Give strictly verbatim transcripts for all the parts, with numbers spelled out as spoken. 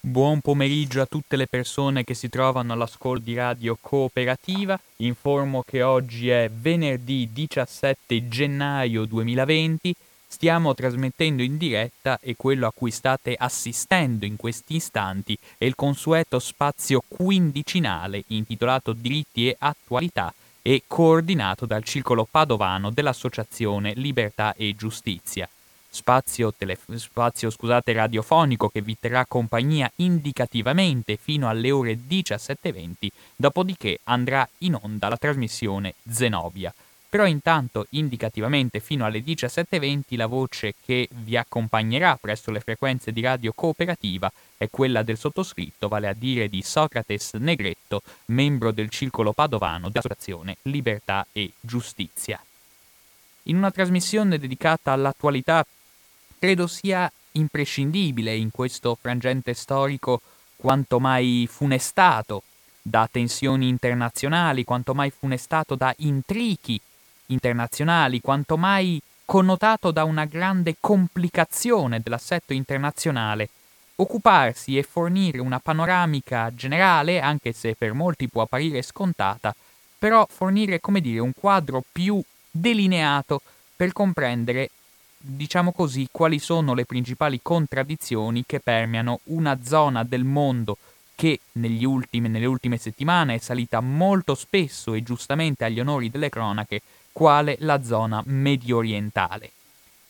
Buon pomeriggio a tutte le persone che si trovano all'ascolto di Radio Cooperativa. Informo che oggi è venerdì diciassette gennaio duemilaventi. Stiamo trasmettendo in diretta e quello a cui state assistendo in questi istanti è il consueto spazio quindicinale intitolato Diritti e Attualità e coordinato dal Circolo Padovano dell'Associazione Libertà e Giustizia. Spazio, telef- spazio scusate, radiofonico che vi terrà compagnia indicativamente fino alle ore diciassette e venti, dopodiché andrà in onda la trasmissione Zenobia. Però intanto indicativamente fino alle diciassette e venti la voce che vi accompagnerà presso le frequenze di Radio Cooperativa è quella del sottoscritto, vale a dire di Socrates Negretto, membro del Circolo Padovano dell'Associazione Libertà e Giustizia. In una trasmissione dedicata all'attualità credo sia imprescindibile in questo frangente storico quanto mai funestato da tensioni internazionali, quanto mai funestato da intrichi internazionali, quanto mai connotato da una grande complicazione dell'assetto internazionale, occuparsi e fornire una panoramica generale, anche se per molti può apparire scontata, però fornire, come dire, un quadro più delineato per comprendere, diciamo così, quali sono le principali contraddizioni che permeano una zona del mondo che negli ultimi, nelle ultime settimane è salita molto spesso e giustamente agli onori delle cronache, quale la zona mediorientale.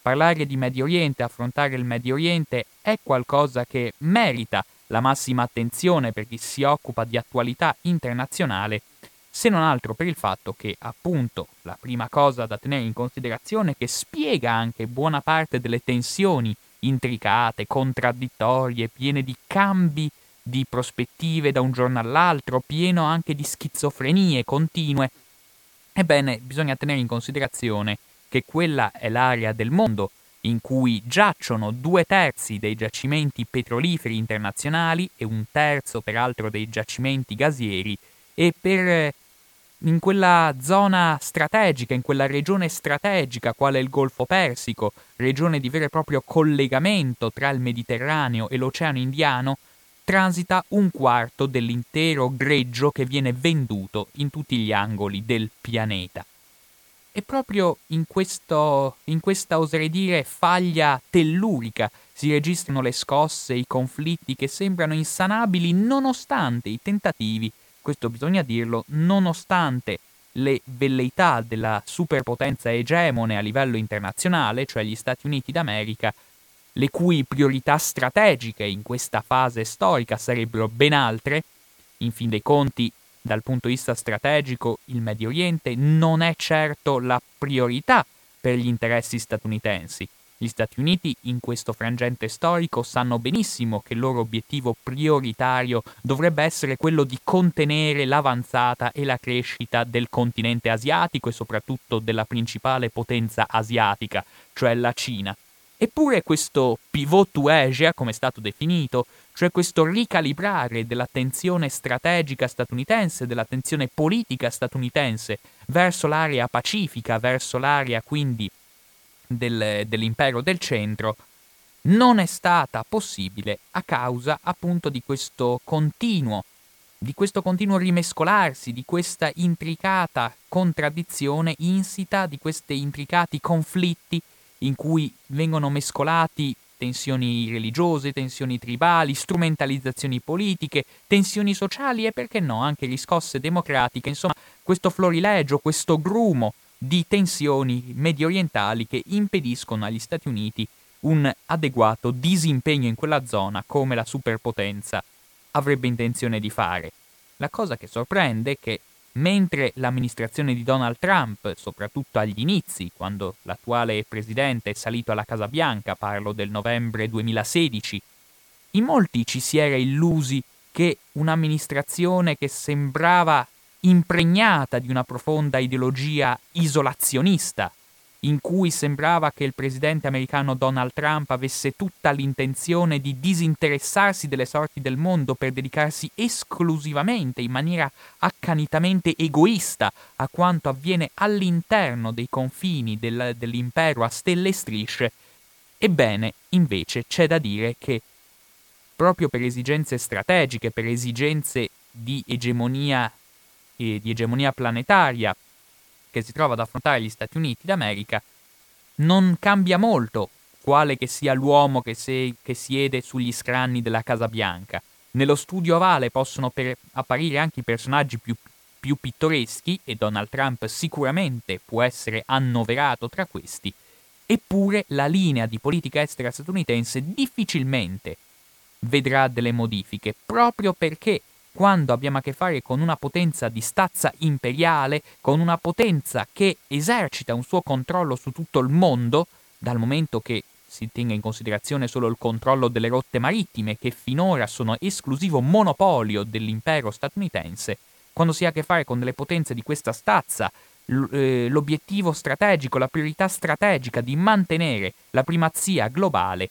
Parlare di Medio Oriente, affrontare il Medio Oriente è qualcosa che merita la massima attenzione per chi si occupa di attualità internazionale, se non altro per il fatto che, appunto, la prima cosa da tenere in considerazione che spiega anche buona parte delle tensioni intricate, contraddittorie, piene di cambi di prospettive da un giorno all'altro, pieno anche di schizofrenie continue, ebbene, bisogna tenere in considerazione che quella è l'area del mondo in cui giacciono due terzi dei giacimenti petroliferi internazionali e un terzo, peraltro, dei giacimenti gasieri, e per... in quella zona strategica, in quella regione strategica quale il Golfo Persico, regione di vero e proprio collegamento tra il Mediterraneo e l'Oceano Indiano, transita un quarto dell'intero greggio che viene venduto in tutti gli angoli del pianeta. E proprio in questo, in questa, oserei dire, faglia tellurica si registrano le scosse, i conflitti che sembrano insanabili nonostante i tentativi. Questo bisogna dirlo, nonostante le velleità della superpotenza egemone a livello internazionale, cioè gli Stati Uniti d'America, le cui priorità strategiche in questa fase storica sarebbero ben altre. In fin dei conti, dal punto di vista strategico, il Medio Oriente non è certo la priorità per gli interessi statunitensi. Gli Stati Uniti in questo frangente storico sanno benissimo che il loro obiettivo prioritario dovrebbe essere quello di contenere l'avanzata e la crescita del continente asiatico e soprattutto della principale potenza asiatica, cioè la Cina. Eppure questo pivot to Asia, come è stato definito, cioè questo ricalibrare dell'attenzione strategica statunitense, dell'attenzione politica statunitense verso l'area pacifica, verso l'area quindi Del, dell'impero del centro, non è stata possibile a causa appunto di questo continuo, di questo continuo rimescolarsi, di questa intricata contraddizione insita, di questi intricati conflitti in cui vengono mescolati tensioni religiose, tensioni tribali, strumentalizzazioni politiche, tensioni sociali e, perché no, anche riscosse democratiche. Insomma, questo florilegio, questo grumo di tensioni mediorientali che impediscono agli Stati Uniti un adeguato disimpegno in quella zona come la superpotenza avrebbe intenzione di fare. La cosa che sorprende è che mentre l'amministrazione di Donald Trump, soprattutto agli inizi, quando l'attuale presidente è salito alla Casa Bianca, parlo del novembre duemilasedici, in molti ci si era illusi che un'amministrazione che sembrava impregnata di una profonda ideologia isolazionista, in cui sembrava che il presidente americano Donald Trump avesse tutta l'intenzione di disinteressarsi delle sorti del mondo per dedicarsi esclusivamente, in maniera accanitamente egoista, a quanto avviene all'interno dei confini del, dell'impero a stelle e strisce. Ebbene, invece, c'è da dire che proprio per esigenze strategiche, per esigenze di egemonia, eh, di egemonia planetaria, che si trova ad affrontare gli Stati Uniti d'America, non cambia molto quale che sia l'uomo che, se, che siede sugli scranni della Casa Bianca. Nello studio ovale possono per, apparire anche i personaggi più, più pittoreschi, e Donald Trump sicuramente può essere annoverato tra questi, eppure la linea di politica estera statunitense difficilmente vedrà delle modifiche, proprio perché quando abbiamo a che fare con una potenza di stazza imperiale, con una potenza che esercita un suo controllo su tutto il mondo, dal momento che si tenga in considerazione solo il controllo delle rotte marittime, che finora sono esclusivo monopolio dell'impero statunitense, quando si ha a che fare con delle potenze di questa stazza, l'obiettivo strategico, la priorità strategica di mantenere la primazia globale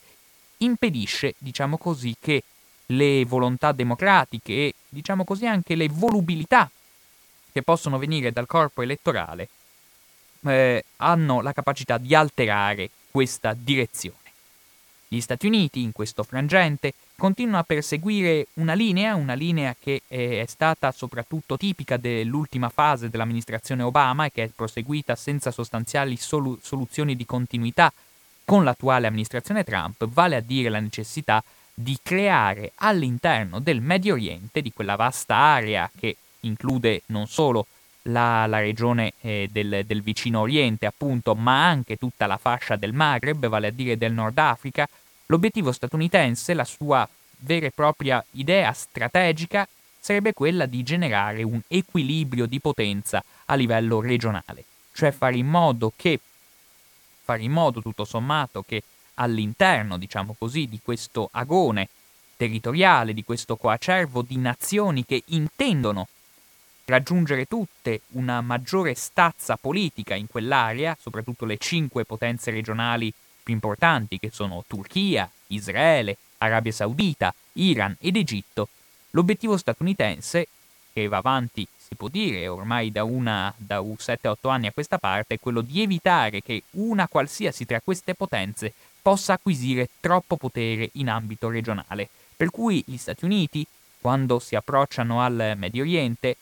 impedisce, diciamo così, che le volontà democratiche e, diciamo così, anche le volubilità che possono venire dal corpo elettorale eh, hanno la capacità di alterare questa direzione. Gli Stati Uniti, in questo frangente, continuano a perseguire una linea, una linea che è, è stata soprattutto tipica dell'ultima fase dell'amministrazione Obama e che è proseguita senza sostanziali solu- soluzioni di continuità con l'attuale amministrazione Trump, vale a dire la necessità di creare all'interno del Medio Oriente, di quella vasta area che include non solo la, la regione eh, del, del vicino Oriente, appunto, ma anche tutta la fascia del Maghreb, vale a dire del Nord Africa, l'obiettivo statunitense, la sua vera e propria idea strategica, sarebbe quella di generare un equilibrio di potenza a livello regionale, cioè fare in modo che, fare in modo tutto sommato che all'interno, diciamo così, di questo agone territoriale, di questo coacervo di nazioni che intendono raggiungere tutte una maggiore stazza politica in quell'area, soprattutto le cinque potenze regionali più importanti che sono Turchia, Israele, Arabia Saudita, Iran ed Egitto, l'obiettivo statunitense, che va avanti, si può dire, ormai da, una, da sette otto anni a questa parte, è quello di evitare che una qualsiasi tra queste potenze possa acquisire troppo potere in ambito regionale. Per cui gli Stati Uniti, quando si approcciano al Medio Oriente,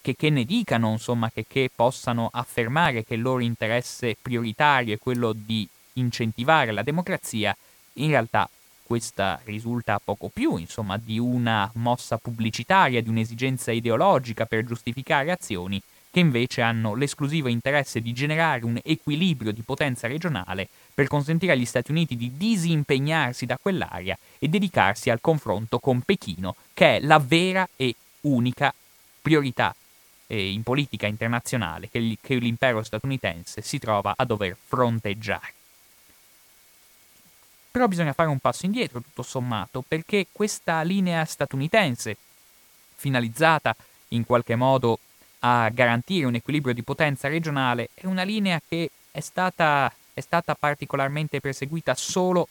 che, che ne dicano, insomma, che, che possano affermare che il loro interesse prioritario è quello di incentivare la democrazia, in realtà questa risulta poco più, insomma, di una mossa pubblicitaria, di un'esigenza ideologica per giustificare azioni che invece hanno l'esclusivo interesse di generare un equilibrio di potenza regionale per consentire agli Stati Uniti di disimpegnarsi da quell'area e dedicarsi al confronto con Pechino, che è la vera e unica priorità eh, in politica internazionale che, gli, che l'impero statunitense si trova a dover fronteggiare. Però bisogna fare un passo indietro, tutto sommato, perché questa linea statunitense, finalizzata in qualche modo a garantire un equilibrio di potenza regionale, è una linea che è stata, è stata particolarmente perseguita solo,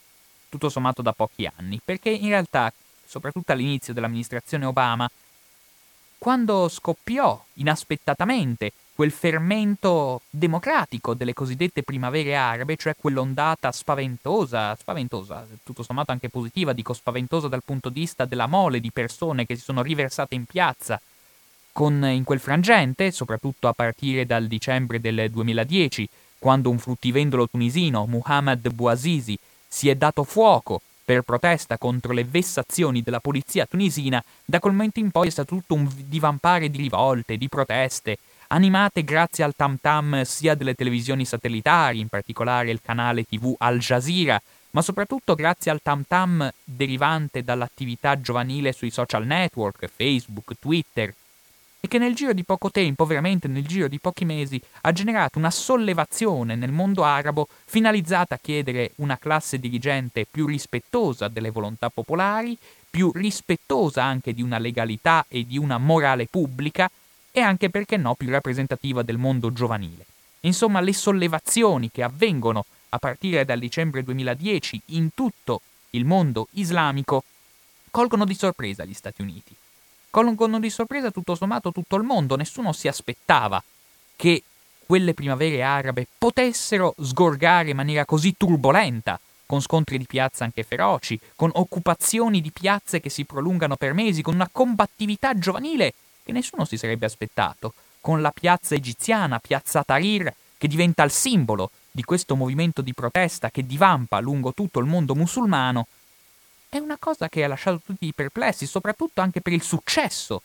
tutto sommato, da pochi anni, perché in realtà, soprattutto all'inizio dell'amministrazione Obama, quando scoppiò inaspettatamente quel fermento democratico delle cosiddette primavere arabe, cioè quell'ondata spaventosa, spaventosa, tutto sommato anche positiva, dico spaventosa dal punto di vista della mole di persone che si sono riversate in piazza, Con, in quel frangente, soprattutto a partire dal dicembre del duemiladieci, quando un fruttivendolo tunisino, Muhammad Bouazizi, si è dato fuoco per protesta contro le vessazioni della polizia tunisina, da quel momento in poi è stato tutto un divampare di rivolte, di proteste, animate grazie al tam tam sia delle televisioni satellitari, in particolare il canale tivù Al Jazeera, ma soprattutto grazie al tam tam derivante dall'attività giovanile sui social network, Facebook, Twitter, e che nel giro di poco tempo, veramente nel giro di pochi mesi, ha generato una sollevazione nel mondo arabo finalizzata a chiedere una classe dirigente più rispettosa delle volontà popolari, più rispettosa anche di una legalità e di una morale pubblica, e anche, perché no, più rappresentativa del mondo giovanile. Insomma, le sollevazioni che avvengono a partire dal dicembre duemiladieci in tutto il mondo islamico colgono di sorpresa gli Stati Uniti. Colgono di sorpresa tutto sommato tutto il mondo, nessuno si aspettava che quelle primavere arabe potessero sgorgare in maniera così turbolenta, con scontri di piazza anche feroci, con occupazioni di piazze che si prolungano per mesi, con una combattività giovanile che nessuno si sarebbe aspettato, con la piazza egiziana, piazza Tahrir, che diventa il simbolo di questo movimento di protesta che divampa lungo tutto il mondo musulmano. È una cosa che ha lasciato tutti perplessi, soprattutto anche per il successo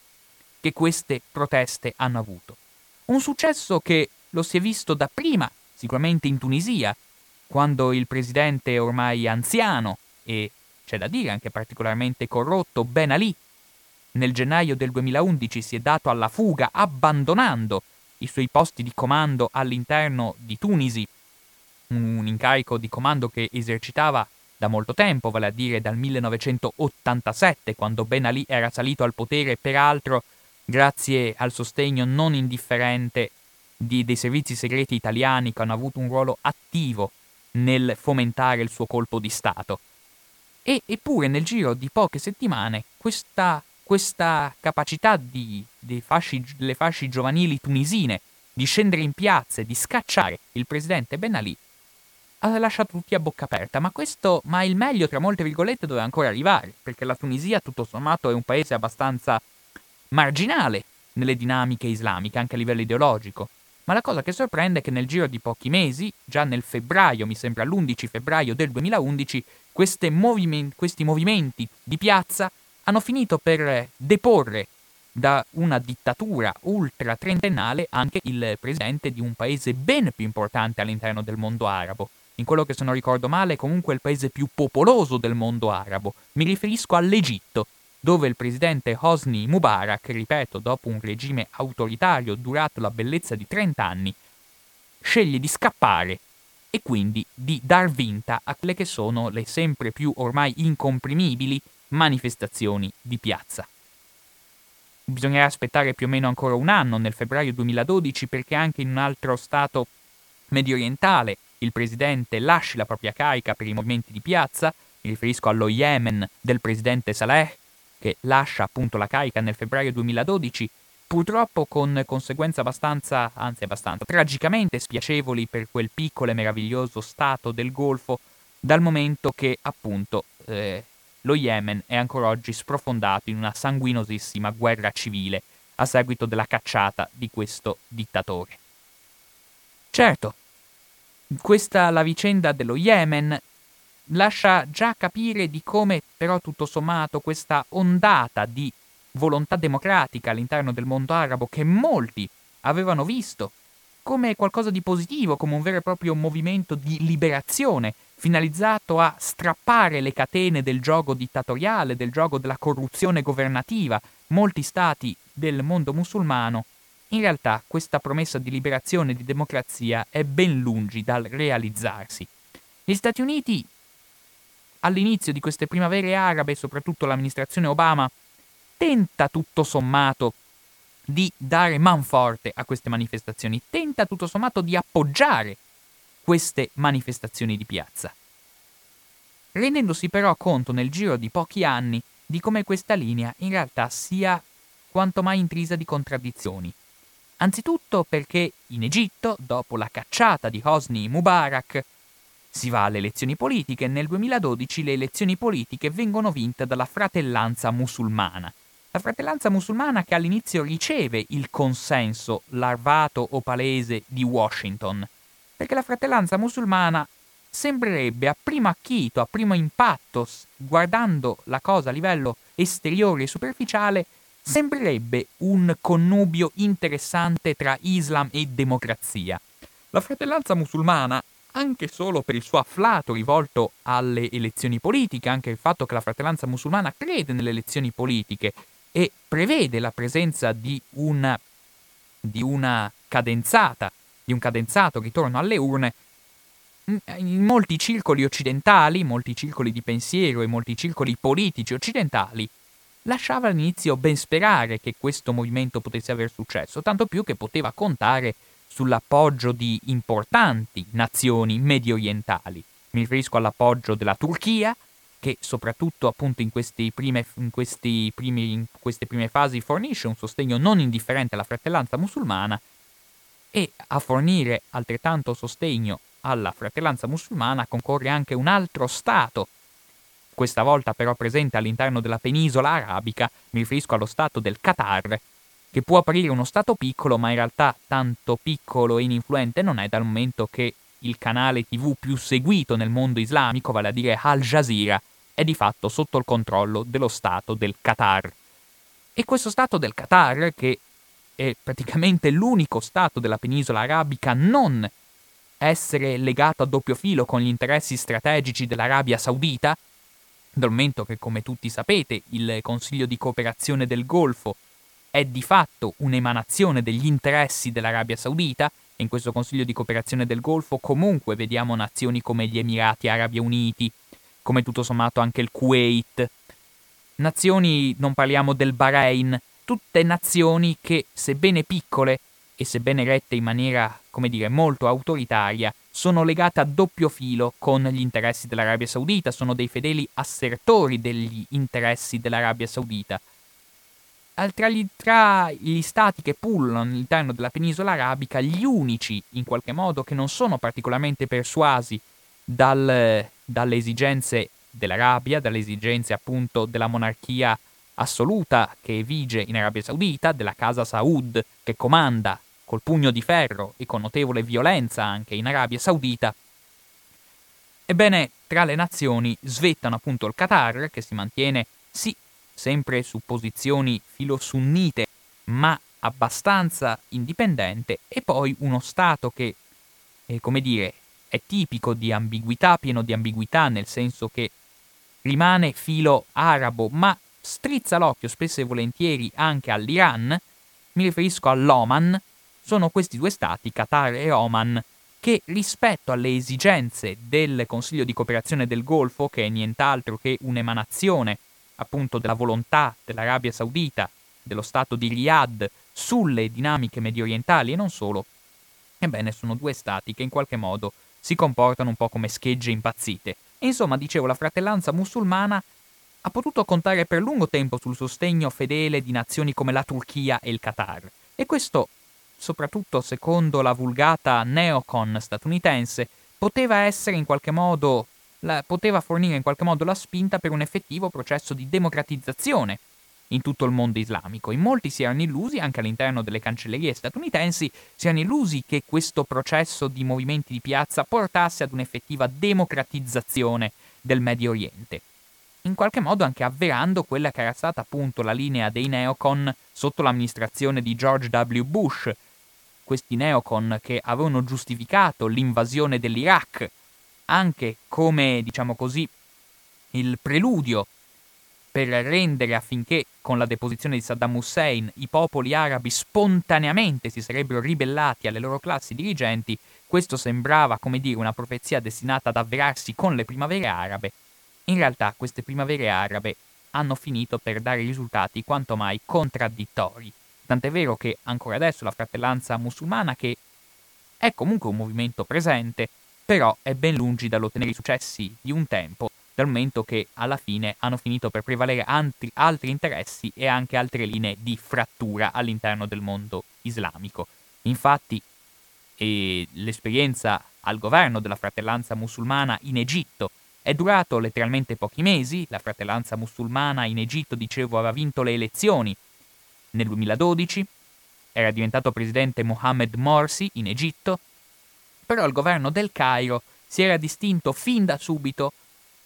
che queste proteste hanno avuto. Un successo che lo si è visto dapprima, sicuramente in Tunisia, quando il presidente ormai anziano e, c'è da dire, anche particolarmente corrotto, Ben Ali, nel gennaio del duemilaundici si è dato alla fuga abbandonando i suoi posti di comando all'interno di Tunisi, un incarico di comando che esercitava da molto tempo, vale a dire dal millenovecentottantasette, quando Ben Ali era salito al potere, peraltro grazie al sostegno non indifferente di, dei servizi segreti italiani, che hanno avuto un ruolo attivo nel fomentare il suo colpo di Stato. E, eppure nel giro di poche settimane questa, questa capacità di, dei fasci, delle fasci giovanili tunisine di scendere in piazza e di scacciare il presidente Ben Ali ha lasciato tutti a bocca aperta, ma questo, ma il meglio tra molte virgolette doveva ancora arrivare, perché la Tunisia tutto sommato è un paese abbastanza marginale nelle dinamiche islamiche, anche a livello ideologico. Ma la cosa che sorprende è che nel giro di pochi mesi, già nel febbraio, mi sembra l'undici febbraio del duemilaundici, queste moviment- questi movimenti di piazza hanno finito per deporre da una dittatura ultra trentennale anche il presidente di un paese ben più importante all'interno del mondo arabo, in quello che, se non ricordo male, è comunque il paese più popoloso del mondo arabo. Mi riferisco all'Egitto, dove il presidente Hosni Mubarak, ripeto, dopo un regime autoritario durato la bellezza di trenta anni, sceglie di scappare e quindi di dar vinta a quelle che sono le sempre più ormai incomprimibili manifestazioni di piazza. Bisognerà aspettare più o meno ancora un anno, nel febbraio duemiladodici, perché anche in un altro stato mediorientale il presidente lasci la propria carica per i movimenti di piazza. Mi riferisco allo Yemen del presidente Saleh, che lascia appunto la carica nel febbraio duemiladodici, purtroppo con conseguenze abbastanza, anzi abbastanza, tragicamente spiacevoli per quel piccolo e meraviglioso stato del Golfo, dal momento che appunto eh, lo Yemen è ancora oggi sprofondato in una sanguinosissima guerra civile a seguito della cacciata di questo dittatore. Certo, Questa la vicenda dello Yemen lascia già capire di come, però, tutto sommato, questa ondata di volontà democratica all'interno del mondo arabo, che molti avevano visto come qualcosa di positivo, come un vero e proprio movimento di liberazione finalizzato a strappare le catene del giogo dittatoriale, del giogo della corruzione governativa, molti stati del mondo musulmano, in realtà questa promessa di liberazione e di democrazia è ben lungi dal realizzarsi. Gli Stati Uniti, all'inizio di queste primavere arabe, soprattutto l'amministrazione Obama, tenta tutto sommato di dare manforte a queste manifestazioni, tenta tutto sommato di appoggiare queste manifestazioni di piazza, rendendosi però conto nel giro di pochi anni di come questa linea in realtà sia quanto mai intrisa di contraddizioni. Anzitutto perché in Egitto, dopo la cacciata di Hosni Mubarak, si va alle elezioni politiche e nel duemiladodici le elezioni politiche vengono vinte dalla fratellanza musulmana. La fratellanza musulmana che all'inizio riceve il consenso larvato o palese di Washington, perché la fratellanza musulmana sembrerebbe a primo acchito, a primo impatto, guardando la cosa a livello esteriore e superficiale, sembrerebbe un connubio interessante tra Islam e democrazia. La fratellanza musulmana, anche solo per il suo afflato rivolto alle elezioni politiche, anche il fatto che la fratellanza musulmana crede nelle elezioni politiche e prevede la presenza di una, di una cadenzata, di un cadenzato ritorno alle urne, in molti circoli occidentali, molti circoli di pensiero e molti circoli politici occidentali, lasciava all'inizio ben sperare che questo movimento potesse aver successo, tanto più che poteva contare sull'appoggio di importanti nazioni mediorientali. Mi riferisco all'appoggio della Turchia, che soprattutto appunto in, questi prime, in, questi primi, in queste prime fasi fornisce un sostegno non indifferente alla fratellanza musulmana, e a fornire altrettanto sostegno alla fratellanza musulmana concorre anche un altro Stato, questa volta però presente all'interno della penisola arabica, mi riferisco allo Stato del Qatar, che può apparire uno Stato piccolo, ma in realtà tanto piccolo e ininfluente non è, dal momento che il canale tivù più seguito nel mondo islamico, vale a dire Al Jazeera, è di fatto sotto il controllo dello Stato del Qatar. E questo Stato del Qatar, che è praticamente l'unico Stato della penisola arabica non essere legato a doppio filo con gli interessi strategici dell'Arabia Saudita, dal momento che, come tutti sapete, il Consiglio di cooperazione del Golfo è di fatto un'emanazione degli interessi dell'Arabia Saudita, e in questo Consiglio di cooperazione del Golfo comunque vediamo nazioni come gli Emirati Arabi Uniti, come tutto sommato anche il Kuwait, nazioni, non parliamo del Bahrain, tutte nazioni che, sebbene piccole e sebbene rette in maniera, come dire, molto autoritaria, sono legate a doppio filo con gli interessi dell'Arabia Saudita, sono dei fedeli assertori degli interessi dell'Arabia Saudita. Tra gli, tra gli stati che pullano all'interno della penisola arabica, gli unici, in qualche modo, che non sono particolarmente persuasi dal, dalle esigenze dell'Arabia, dalle esigenze appunto della monarchia assoluta che vige in Arabia Saudita, della casa Saud che comanda col pugno di ferro e con notevole violenza anche in Arabia Saudita. Ebbene, tra le nazioni svettano appunto il Qatar, che si mantiene, sì, sempre su posizioni filosunnite, ma abbastanza indipendente, e poi uno Stato che, eh, come dire, è tipico di ambiguità, pieno di ambiguità, nel senso che rimane filo arabo, ma strizza l'occhio spesso e volentieri anche all'Iran, mi riferisco all'Oman. Sono questi due stati, Qatar e Oman, che rispetto alle esigenze del Consiglio di cooperazione del Golfo, che è nient'altro che un'emanazione appunto della volontà dell'Arabia Saudita, dello Stato di Riyadh, sulle dinamiche mediorientali e non solo, ebbene sono due stati che in qualche modo si comportano un po' come schegge impazzite. E insomma, dicevo, la fratellanza musulmana ha potuto contare per lungo tempo sul sostegno fedele di nazioni come la Turchia e il Qatar, e questo, soprattutto secondo la vulgata neocon statunitense, poteva essere in qualche modo, la, poteva fornire in qualche modo la spinta per un effettivo processo di democratizzazione in tutto il mondo islamico. In molti si erano illusi, anche all'interno delle cancellerie statunitensi, si erano illusi che questo processo di movimenti di piazza portasse ad un'effettiva democratizzazione del Medio Oriente, in qualche modo anche avverando quella che era stata appunto la linea dei neocon sotto l'amministrazione di George W. Bush, questi neocon che avevano giustificato l'invasione dell'Iraq anche come, diciamo così, il preludio per rendere, affinché con la deposizione di Saddam Hussein i popoli arabi spontaneamente si sarebbero ribellati alle loro classi dirigenti. Questo sembrava, come dire, una profezia destinata ad avverarsi con le primavere arabe. In realtà queste primavere arabe hanno finito per dare risultati quanto mai contraddittori. Tant'è vero che ancora adesso la fratellanza musulmana, che è comunque un movimento presente, però è ben lungi dall'ottenere i successi di un tempo, dal momento che alla fine hanno finito per prevalere altri, altri interessi e anche altre linee di frattura all'interno del mondo islamico. Infatti eh, l'esperienza al governo della fratellanza musulmana in Egitto è durato letteralmente pochi mesi. La fratellanza musulmana in Egitto, dicevo, aveva vinto le elezioni nel duemiladodici, era diventato presidente Mohamed Morsi in Egitto, però il governo del Cairo si era distinto fin da subito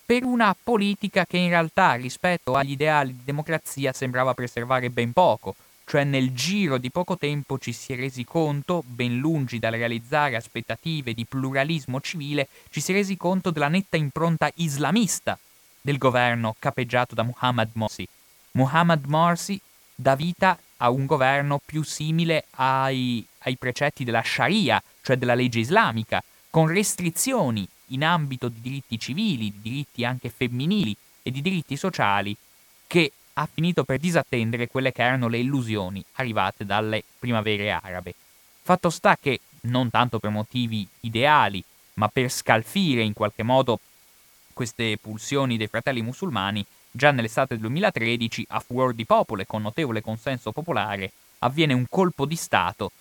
per una politica che in realtà rispetto agli ideali di democrazia sembrava preservare ben poco, cioè nel giro di poco tempo ci si è resi conto, ben lungi dal realizzare aspettative di pluralismo civile, ci si è resi conto della netta impronta islamista del governo capeggiato da Mohamed Morsi. Mohamed Morsi dà vita a un governo più simile ai, ai precetti della Sharia, cioè della legge islamica, con restrizioni in ambito di diritti civili, di diritti anche femminili e di diritti sociali, che ha finito per disattendere quelle che erano le illusioni arrivate dalle primavere arabe. Fatto sta che, non tanto per motivi ideali, ma per scalfire in qualche modo queste pulsioni dei fratelli musulmani, già nell'estate del duemilatredici, a furor di popolo e con notevole consenso popolare, avviene un colpo di Stato,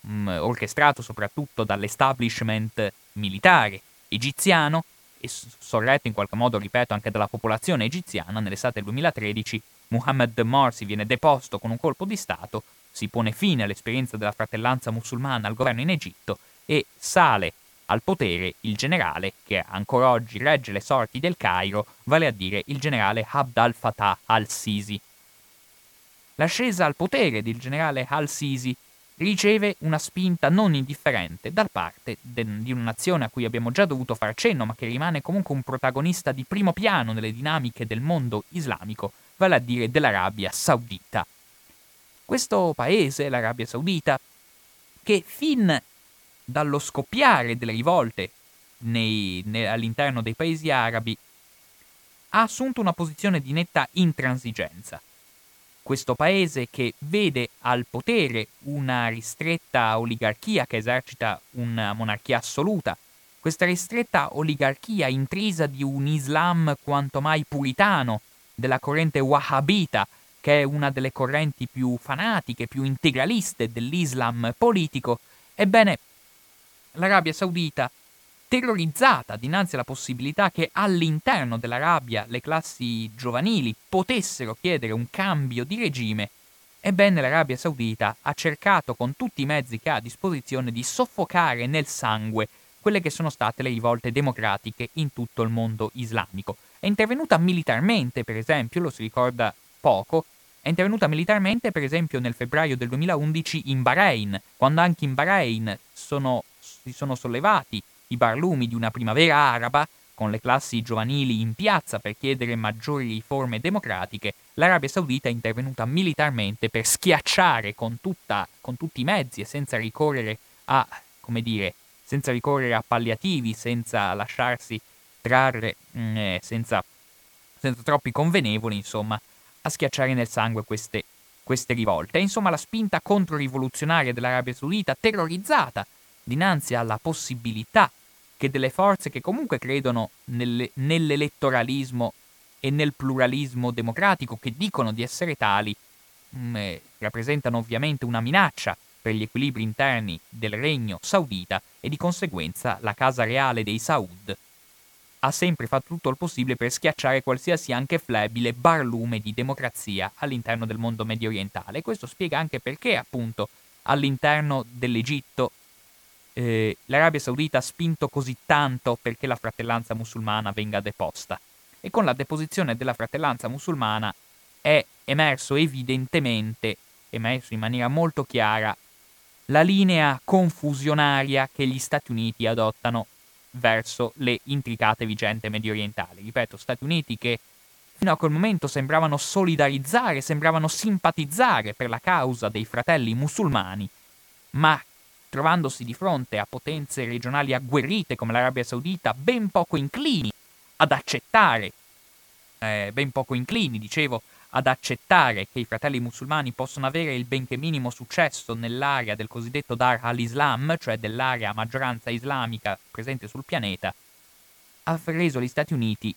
mh, orchestrato soprattutto dall'establishment militare egiziano, e sorretto in qualche modo, ripeto, anche dalla popolazione egiziana. Nell'estate del duemilatredici Mohamed Morsi viene deposto con un colpo di Stato, si pone fine all'esperienza della fratellanza musulmana al governo in Egitto e sale al potere il generale che ancora oggi regge le sorti del Cairo, vale a dire il generale Abd al-Fatah al-Sisi. L'ascesa al potere del generale al-Sisi riceve una spinta non indifferente da parte de- di una nazione a cui abbiamo già dovuto far cenno, ma che rimane comunque un protagonista di primo piano nelle dinamiche del mondo islamico, vale a dire dell'Arabia Saudita. Questo paese, l'Arabia Saudita, che fin dallo scoppiare delle rivolte nei, ne- all'interno dei paesi arabi ha assunto una posizione di netta intransigenza. Questo paese che vede al potere una ristretta oligarchia che esercita una monarchia assoluta, questa ristretta oligarchia intrisa di un Islam quanto mai puritano, della corrente wahhabita, che è una delle correnti più fanatiche, più integraliste dell'Islam politico. Ebbene, l'Arabia Saudita, terrorizzata dinanzi alla possibilità che all'interno dell'Arabia le classi giovanili potessero chiedere un cambio di regime, ebbene l'Arabia Saudita ha cercato con tutti i mezzi che ha a disposizione di soffocare nel sangue quelle che sono state le rivolte democratiche in tutto il mondo islamico. È intervenuta militarmente, per esempio, lo si ricorda poco, è intervenuta militarmente per esempio nel febbraio del duemilaundici in Bahrain, quando anche in Bahrain sono, si sono sollevati i barlumi di una primavera araba, con le classi giovanili in piazza per chiedere maggiori riforme democratiche. L'Arabia Saudita è intervenuta militarmente per schiacciare con, tutta, con tutti i mezzi e senza ricorrere a, come dire, senza ricorrere a palliativi, senza lasciarsi trarre, mh, senza, senza troppi convenevoli, insomma, a schiacciare nel sangue queste, queste rivolte. E, insomma, la spinta controrivoluzionaria dell'Arabia Saudita, terrorizzata dinanzi alla possibilità che delle forze che comunque credono nel, nell'elettoralismo e nel pluralismo democratico, che dicono di essere tali, mh, rappresentano ovviamente una minaccia per gli equilibri interni del regno saudita, e di conseguenza la casa reale dei Saud ha sempre fatto tutto il possibile per schiacciare qualsiasi anche flebile barlume di democrazia all'interno del mondo medio orientale. Questo spiega anche perché, appunto, all'interno dell'Egitto Eh, l'Arabia Saudita ha spinto così tanto perché la fratellanza musulmana venga deposta, e con la deposizione della fratellanza musulmana è emerso evidentemente, emerso in maniera molto chiara, la linea confusionaria che gli Stati Uniti adottano verso le intricate vicende mediorientali. Ripeto, Stati Uniti che fino a quel momento sembravano solidarizzare, sembravano simpatizzare per la causa dei fratelli musulmani, ma trovandosi di fronte a potenze regionali agguerrite come l'Arabia Saudita, ben poco inclini ad accettare, eh, ben poco inclini, dicevo, ad accettare che i fratelli musulmani possono avere il benché minimo successo nell'area del cosiddetto Dar al-Islam, cioè dell'area a maggioranza islamica presente sul pianeta, ha reso gli Stati Uniti,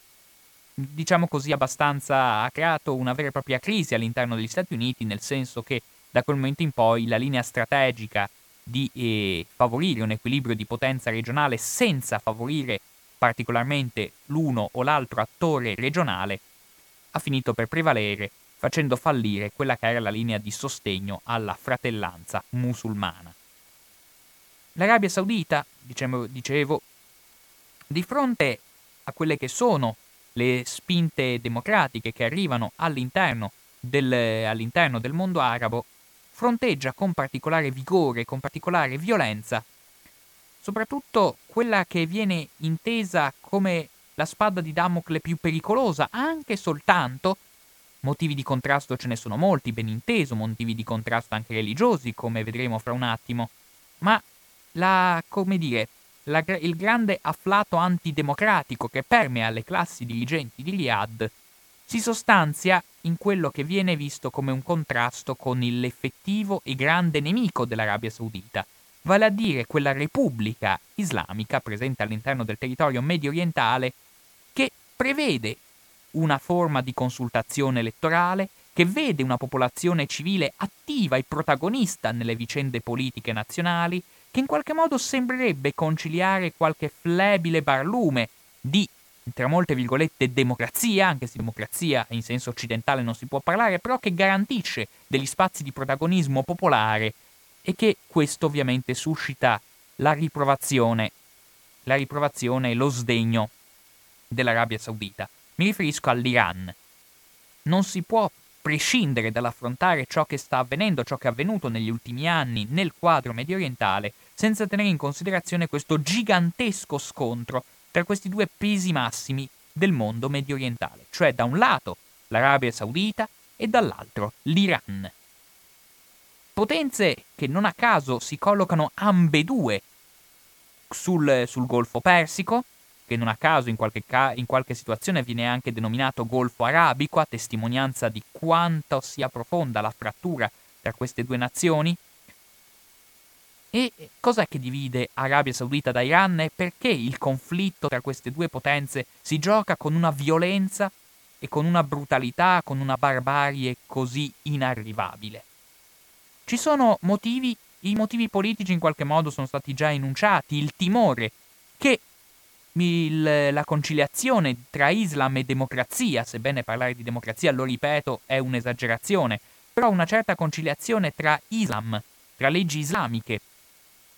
diciamo così, abbastanza, ha creato una vera e propria crisi all'interno degli Stati Uniti, nel senso che da quel momento in poi la linea strategica di eh, favorire un equilibrio di potenza regionale senza favorire particolarmente l'uno o l'altro attore regionale ha finito per prevalere, facendo fallire quella che era la linea di sostegno alla fratellanza musulmana. L'Arabia Saudita, diciamo, dicevo, Di fronte a quelle che sono le spinte democratiche che arrivano all'interno del, all'interno del mondo arabo, fronteggia con particolare vigore, con particolare violenza, soprattutto quella che viene intesa come la spada di Damocle più pericolosa, anche soltanto, motivi di contrasto ce ne sono molti, ben inteso, motivi di contrasto anche religiosi, come vedremo fra un attimo, ma la, come dire, la, il grande afflato antidemocratico che permea le classi dirigenti di Riyadh si sostanzia in quello che viene visto come un contrasto con l'effettivo e grande nemico dell'Arabia Saudita, vale a dire quella repubblica islamica presente all'interno del territorio medio orientale che prevede una forma di consultazione elettorale, che vede una popolazione civile attiva e protagonista nelle vicende politiche nazionali, che in qualche modo sembrerebbe conciliare qualche flebile barlume di, tra molte virgolette, democrazia, anche se democrazia in senso occidentale non si può parlare, però che garantisce degli spazi di protagonismo popolare, e che questo ovviamente suscita la riprovazione, la riprovazione e lo sdegno dell'Arabia Saudita. Mi riferisco all'Iran. Non si può prescindere dall'affrontare ciò che sta avvenendo, ciò che è avvenuto negli ultimi anni nel quadro mediorientale, senza tenere in considerazione questo gigantesco scontro tra questi due pesi massimi del mondo mediorientale, cioè da un lato l'Arabia Saudita e dall'altro l'Iran. Potenze che non a caso si collocano ambedue sul, sul Golfo Persico, che non a caso in qualche, ca- in qualche situazione viene anche denominato Golfo Arabico, a testimonianza di quanto sia profonda la frattura tra queste due nazioni. E cos'è che divide Arabia Saudita da Iran e perché il conflitto tra queste due potenze si gioca con una violenza e con una brutalità, con una barbarie così inarrivabile? Ci sono motivi, i motivi politici in qualche modo sono stati già enunciati, il timore che Il, la conciliazione tra Islam e democrazia, sebbene parlare di democrazia, lo ripeto, è un'esagerazione, però una certa conciliazione tra Islam, tra leggi islamiche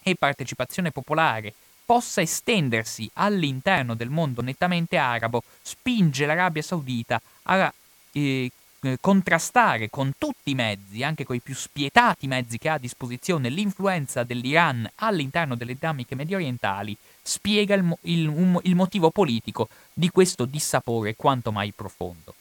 e partecipazione popolare possa estendersi all'interno del mondo nettamente arabo, spinge l'Arabia Saudita a eh, contrastare con tutti i mezzi, anche coi più spietati mezzi che ha a disposizione, l'influenza dell'Iran all'interno delle dinamiche mediorientali. Spiega il, il, un, il motivo politico di questo dissapore quanto mai profondo.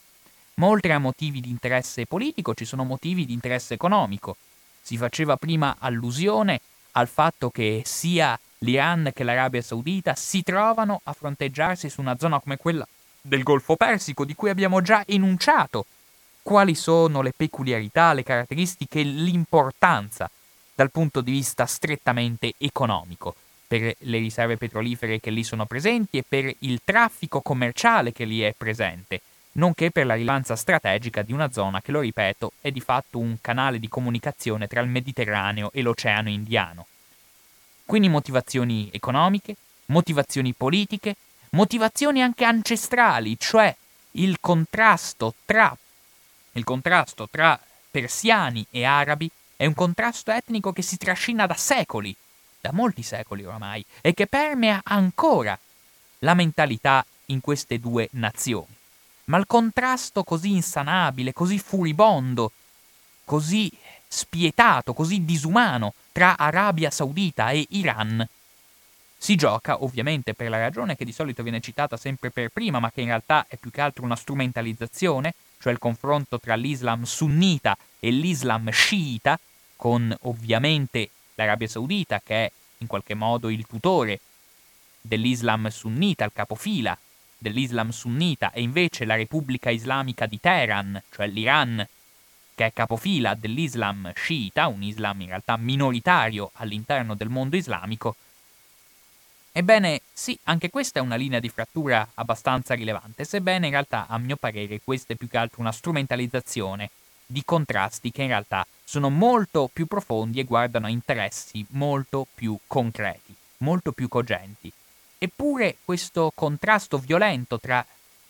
Ma oltre a motivi di interesse politico ci sono motivi di interesse economico. Si faceva prima allusione al fatto che sia l'Iran che l'Arabia Saudita si trovano a fronteggiarsi su una zona come quella del Golfo Persico, di cui abbiamo già enunciato quali sono le peculiarità, le caratteristiche e l'importanza dal punto di vista strettamente economico, per le riserve petrolifere che lì sono presenti e per il traffico commerciale che lì è presente, nonché per la rilevanza strategica di una zona che, lo ripeto, è di fatto un canale di comunicazione tra il Mediterraneo e l'Oceano Indiano. Quindi motivazioni economiche, motivazioni politiche, motivazioni anche ancestrali, cioè il contrasto tra, il contrasto tra persiani e arabi è un contrasto etnico che si trascina da secoli, da molti secoli oramai, e che permea ancora la mentalità in queste due nazioni. Ma il contrasto così insanabile, così furibondo, così spietato, così disumano tra Arabia Saudita e Iran si gioca ovviamente per la ragione che di solito viene citata sempre per prima, ma che in realtà è più che altro una strumentalizzazione, cioè il confronto tra l'Islam sunnita e l'Islam sciita, con ovviamente l'Arabia Saudita, che è in qualche modo il tutore dell'Islam sunnita, il capofila dell'Islam sunnita, e invece la Repubblica Islamica di Teheran, cioè l'Iran, che è capofila dell'Islam sciita, un Islam in realtà minoritario all'interno del mondo islamico. Ebbene, sì, anche questa è una linea di frattura abbastanza rilevante, sebbene in realtà, a mio parere, questa è più che altro una strumentalizzazione di contrasti che in realtà sono molto più profondi e guardano a interessi molto più concreti, molto più cogenti. Eppure questo contrasto violento tra,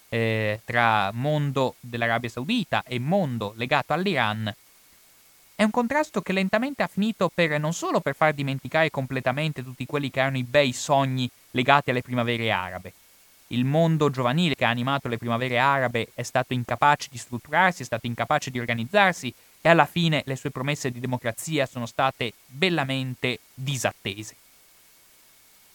eh, tra mondo dell'Arabia Saudita e mondo legato all'Iran È un contrasto che lentamente ha finito per non solo per far dimenticare completamente tutti quelli che erano i bei sogni legati alle primavere arabe. Il mondo giovanile che ha animato le primavere arabe è stato incapace di strutturarsi, è stato incapace di organizzarsi e alla fine le sue promesse di democrazia sono state bellamente disattese.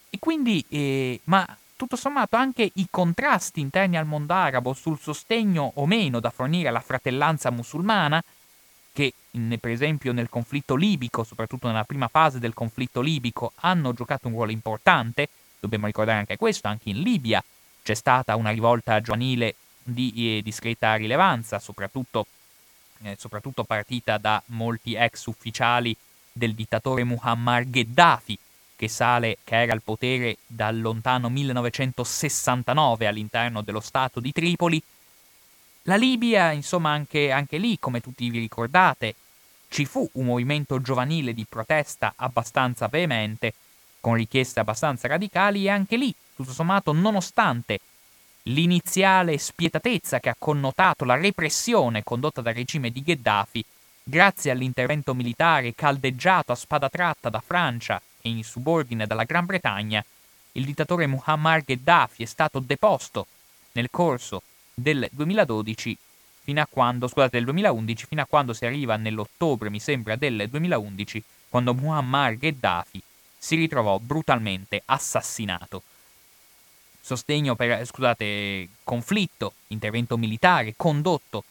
E quindi, eh, ma tutto sommato anche i contrasti interni al mondo arabo sul sostegno o meno da fornire alla fratellanza musulmana, che in, per esempio nel conflitto libico, soprattutto nella prima fase del conflitto libico, hanno giocato un ruolo importante, dobbiamo ricordare anche questo, anche in Libia c'è stata una rivolta giovanile di eh, discreta rilevanza, soprattutto, eh, soprattutto partita da molti ex ufficiali del dittatore Muammar Gheddafi, che Saleh, che era al potere dal lontano millenovecentosessantanove all'interno dello Stato di Tripoli. La Libia, insomma, anche, anche lì, come tutti vi ricordate, ci fu un movimento giovanile di protesta abbastanza veemente, con richieste abbastanza radicali, e anche lì, tutto sommato, nonostante l'iniziale spietatezza che ha connotato la repressione condotta dal regime di Gheddafi, grazie all'intervento militare caldeggiato a spada tratta da Francia e in subordine dalla Gran Bretagna, il dittatore Muammar Gheddafi è stato deposto nel corso del duemiladodici fino a quando, scusate, del duemilaundici, fino a quando si arriva nell'ottobre, mi sembra, del duemilaundici, quando Muammar Gheddafi si ritrovò brutalmente assassinato. Sostegno per, scusate, conflitto, intervento militare condotto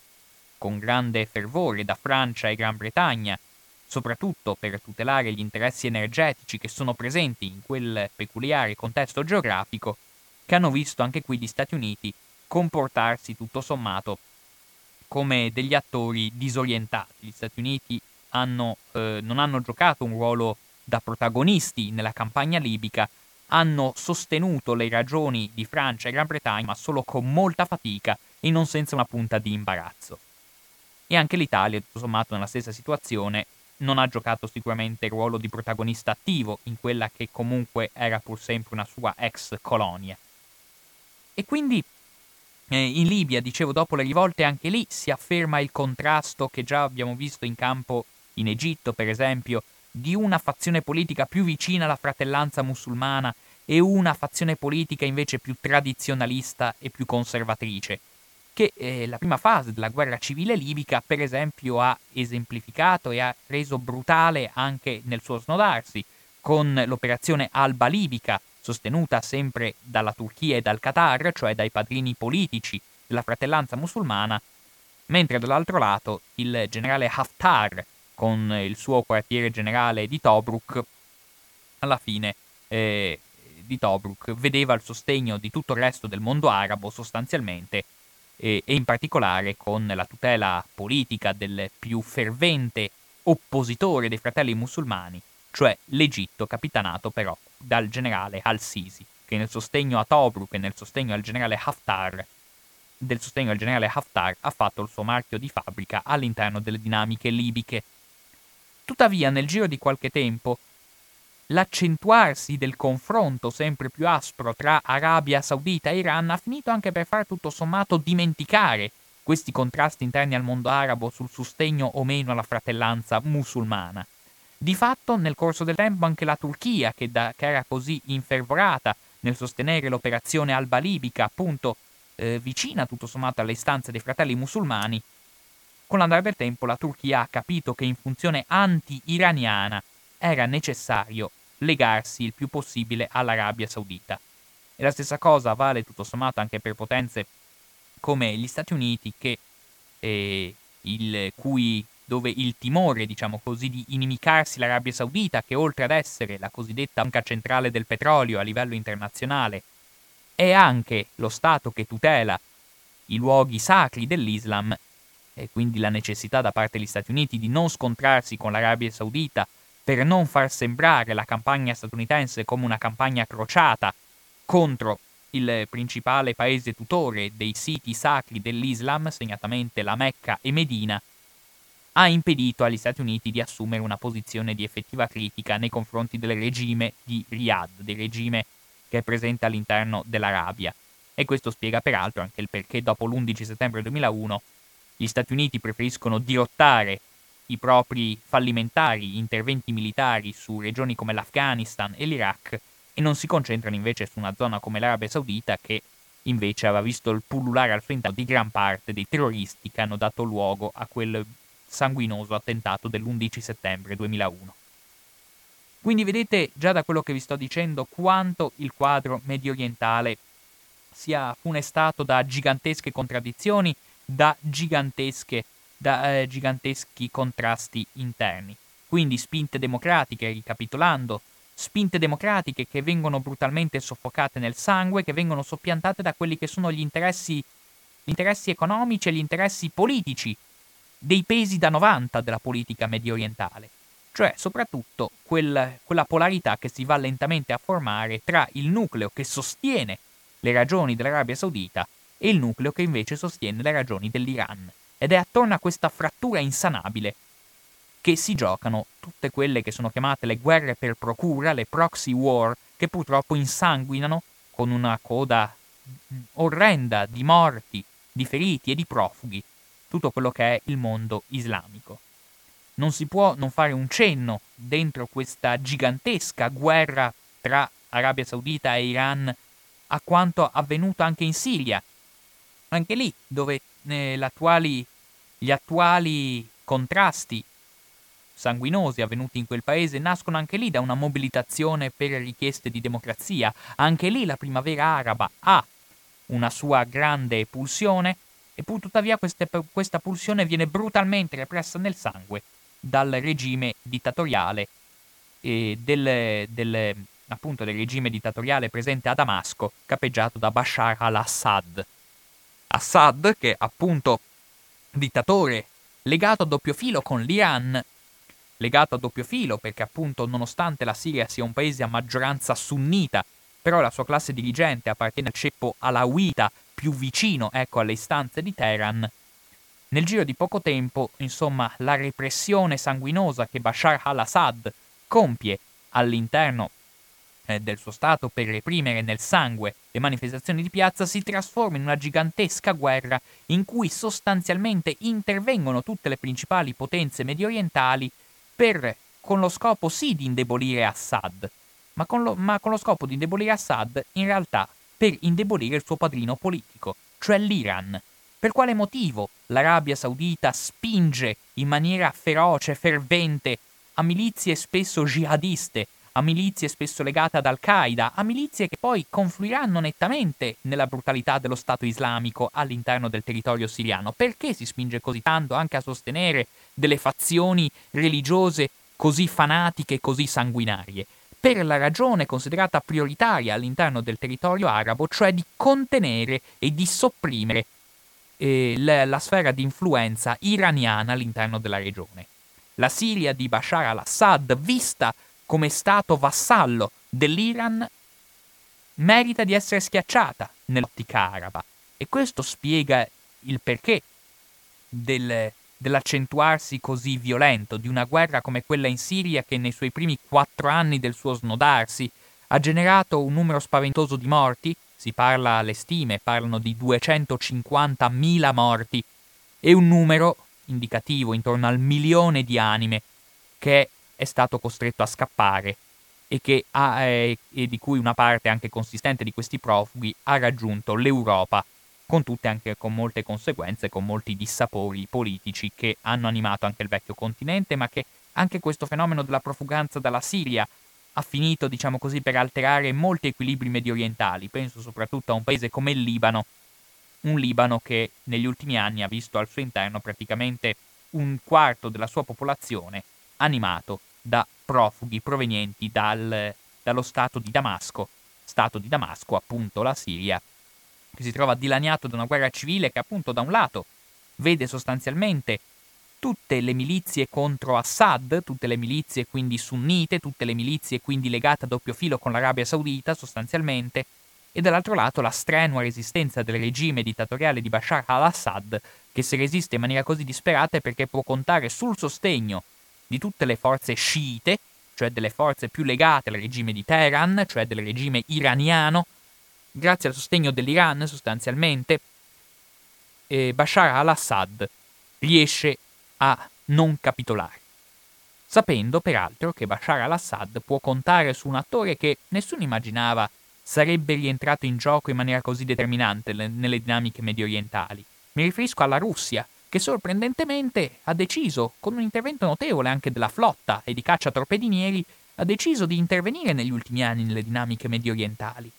con grande fervore da Francia e Gran Bretagna, soprattutto per tutelare gli interessi energetici che sono presenti in quel peculiare contesto geografico, che hanno visto anche qui gli Stati Uniti comportarsi tutto sommato come degli attori disorientati. Gli Stati Uniti hanno, eh, non hanno giocato un ruolo da protagonisti nella campagna libica, hanno sostenuto le ragioni di Francia e Gran Bretagna, ma solo con molta fatica e non senza una punta di imbarazzo. E anche l'Italia, tutto sommato, nella stessa situazione, non ha giocato sicuramente il ruolo di protagonista attivo in quella che comunque era pur sempre una sua ex colonia. E quindi eh, in Libia, dicevo, dopo le rivolte, anche lì si afferma il contrasto che già abbiamo visto in campo in Egitto, per esempio, di una fazione politica più vicina alla fratellanza musulmana e una fazione politica invece più tradizionalista e più conservatrice, che eh, la prima fase della guerra civile libica, per esempio, ha esemplificato e ha reso brutale anche nel suo snodarsi, con l'operazione Alba Libica, sostenuta sempre dalla Turchia e dal Qatar, cioè dai padrini politici della fratellanza musulmana, mentre dall'altro lato il generale Haftar, con il suo quartiere generale di Tobruk, alla fine eh, di Tobruk, vedeva il sostegno di tutto il resto del mondo arabo sostanzialmente, e in particolare con la tutela politica del più fervente oppositore dei fratelli musulmani, cioè l'Egitto, capitanato però dal generale al-Sisi, che nel sostegno a Tobruk e nel sostegno al generale Haftar, del sostegno al generale Haftar ha fatto il suo marchio di fabbrica all'interno delle dinamiche libiche. Tuttavia, nel giro di qualche tempo, l'accentuarsi del confronto sempre più aspro tra Arabia Saudita e Iran ha finito anche per far tutto sommato dimenticare questi contrasti interni al mondo arabo sul sostegno o meno alla fratellanza musulmana. Di fatto, nel corso del tempo, anche la Turchia, che, da, che era così infervorata nel sostenere l'operazione Alba Libica, appunto eh, vicina tutto sommato alle istanze dei fratelli musulmani, con l'andare del tempo la Turchia ha capito che in funzione anti-iraniana era necessario legarsi il più possibile all'Arabia Saudita. E la stessa cosa vale tutto sommato anche per potenze come gli Stati Uniti, che eh, il cui dove il timore, diciamo così, di inimicarsi l'Arabia Saudita, che oltre ad essere la cosiddetta banca centrale del petrolio a livello internazionale, è anche lo Stato che tutela i luoghi sacri dell'Islam, e quindi la necessità da parte degli Stati Uniti di non scontrarsi con l'Arabia Saudita per non far sembrare la campagna statunitense come una campagna crociata contro il principale paese tutore dei siti sacri dell'Islam, segnatamente la Mecca e Medina, ha impedito agli Stati Uniti di assumere una posizione di effettiva critica nei confronti del regime di Riyadh, del regime che è presente all'interno dell'Arabia. E questo spiega peraltro anche il perché dopo l'undici settembre duemilauno gli Stati Uniti preferiscono dirottare i propri fallimentari interventi militari su regioni come l'Afghanistan e l'Iraq e non si concentrano invece su una zona come l'Arabia Saudita, che invece aveva visto il pullulare al suo interno di gran parte dei terroristi che hanno dato luogo a quel sanguinoso attentato dell'undici settembre duemilauno. Quindi vedete già da quello che vi sto dicendo quanto il quadro mediorientale sia funestato da gigantesche contraddizioni, da gigantesche da eh, giganteschi contrasti interni. Quindi spinte democratiche, ricapitolando, spinte democratiche che vengono brutalmente soffocate nel sangue, che vengono soppiantate da quelli che sono gli interessi, gli interessi economici e gli interessi politici, dei pesi da novanta della politica mediorientale, cioè soprattutto quel, quella polarità che si va lentamente a formare tra il nucleo che sostiene le ragioni dell'Arabia Saudita e il nucleo che invece sostiene le ragioni dell'Iran. Ed è attorno a questa frattura insanabile che si giocano tutte quelle che sono chiamate le guerre per procura, le proxy war, che purtroppo insanguinano con una coda orrenda di morti, di feriti e di profughi tutto quello che è il mondo islamico. Non si può non fare un cenno dentro questa gigantesca guerra tra Arabia Saudita e Iran a quanto avvenuto anche in Siria, anche lì dove L'attuali, gli attuali contrasti sanguinosi avvenuti in quel paese nascono anche lì da una mobilitazione per richieste di democrazia. Anche lì la primavera araba ha una sua grande pulsione e pur tuttavia queste, questa pulsione viene brutalmente repressa nel sangue dal regime dittatoriale e del, del, appunto del regime dittatoriale presente a Damasco, capeggiato da Bashar al-Assad. Assad, che è appunto dittatore legato a doppio filo con l'Iran, legato a doppio filo perché appunto nonostante la Siria sia un paese a maggioranza sunnita, però la sua classe dirigente appartiene al ceppo alawita più vicino, ecco, alle istanze di Teheran. Nel giro di poco tempo, insomma, la repressione sanguinosa che Bashar al-Assad compie all'interno del suo stato per reprimere nel sangue le manifestazioni di piazza si trasforma in una gigantesca guerra in cui sostanzialmente intervengono tutte le principali potenze mediorientali per, con lo scopo sì di indebolire Assad, ma con lo, ma con lo scopo di indebolire Assad in realtà per indebolire il suo padrino politico, cioè l'Iran. Per quale motivo l'Arabia Saudita spinge in maniera feroce, fervente a milizie spesso jihadiste, a milizie spesso legate ad Al-Qaeda, a milizie che poi confluiranno nettamente nella brutalità dello Stato islamico all'interno del territorio siriano? Perché si spinge così tanto anche a sostenere delle fazioni religiose così fanatiche, così sanguinarie? Per la ragione considerata prioritaria all'interno del territorio arabo, cioè di contenere e di sopprimere eh, la, la sfera di influenza iraniana all'interno della regione. La Siria di Bashar al-Assad, vista come stato vassallo dell'Iran, merita di essere schiacciata nell'ottica araba. E questo spiega il perché del, dell'accentuarsi così violento di una guerra come quella in Siria, che nei suoi primi quattro anni del suo snodarsi ha generato un numero spaventoso di morti. Si parla, le stime parlano di duecentocinquantamila morti, e un numero indicativo intorno al milione di anime che è è stato costretto a scappare e, che ha, eh, e di cui una parte anche consistente di questi profughi ha raggiunto l'Europa, con tutte anche con molte conseguenze, con molti dissapori politici che hanno animato anche il vecchio continente, ma che anche questo fenomeno della profuganza dalla Siria ha finito, diciamo così, per alterare molti equilibri mediorientali. Penso soprattutto a un paese come il Libano, un Libano che negli ultimi anni ha visto al suo interno praticamente un quarto della sua popolazione animato da profughi provenienti dal, dallo stato di Damasco, stato di Damasco appunto la Siria, che si trova dilaniato da una guerra civile che appunto da un lato vede sostanzialmente tutte le milizie contro Assad, tutte le milizie quindi sunnite, tutte le milizie quindi legate a doppio filo con l'Arabia Saudita sostanzialmente, e dall'altro lato la strenua resistenza del regime dittatoriale di Bashar al-Assad, che si resiste in maniera così disperata perché può contare sul sostegno di tutte le forze sciite, cioè delle forze più legate al regime di Teheran, cioè del regime iraniano. Grazie al sostegno dell'Iran, sostanzialmente, eh, Bashar al-Assad riesce a non capitolare, sapendo peraltro che Bashar al-Assad può contare su un attore che nessuno immaginava sarebbe rientrato in gioco in maniera così determinante nelle dinamiche mediorientali. Mi riferisco alla Russia, che sorprendentemente ha deciso, con un intervento notevole anche della flotta e di cacciatorpedinieri, ha deciso di intervenire negli ultimi anni nelle dinamiche mediorientali,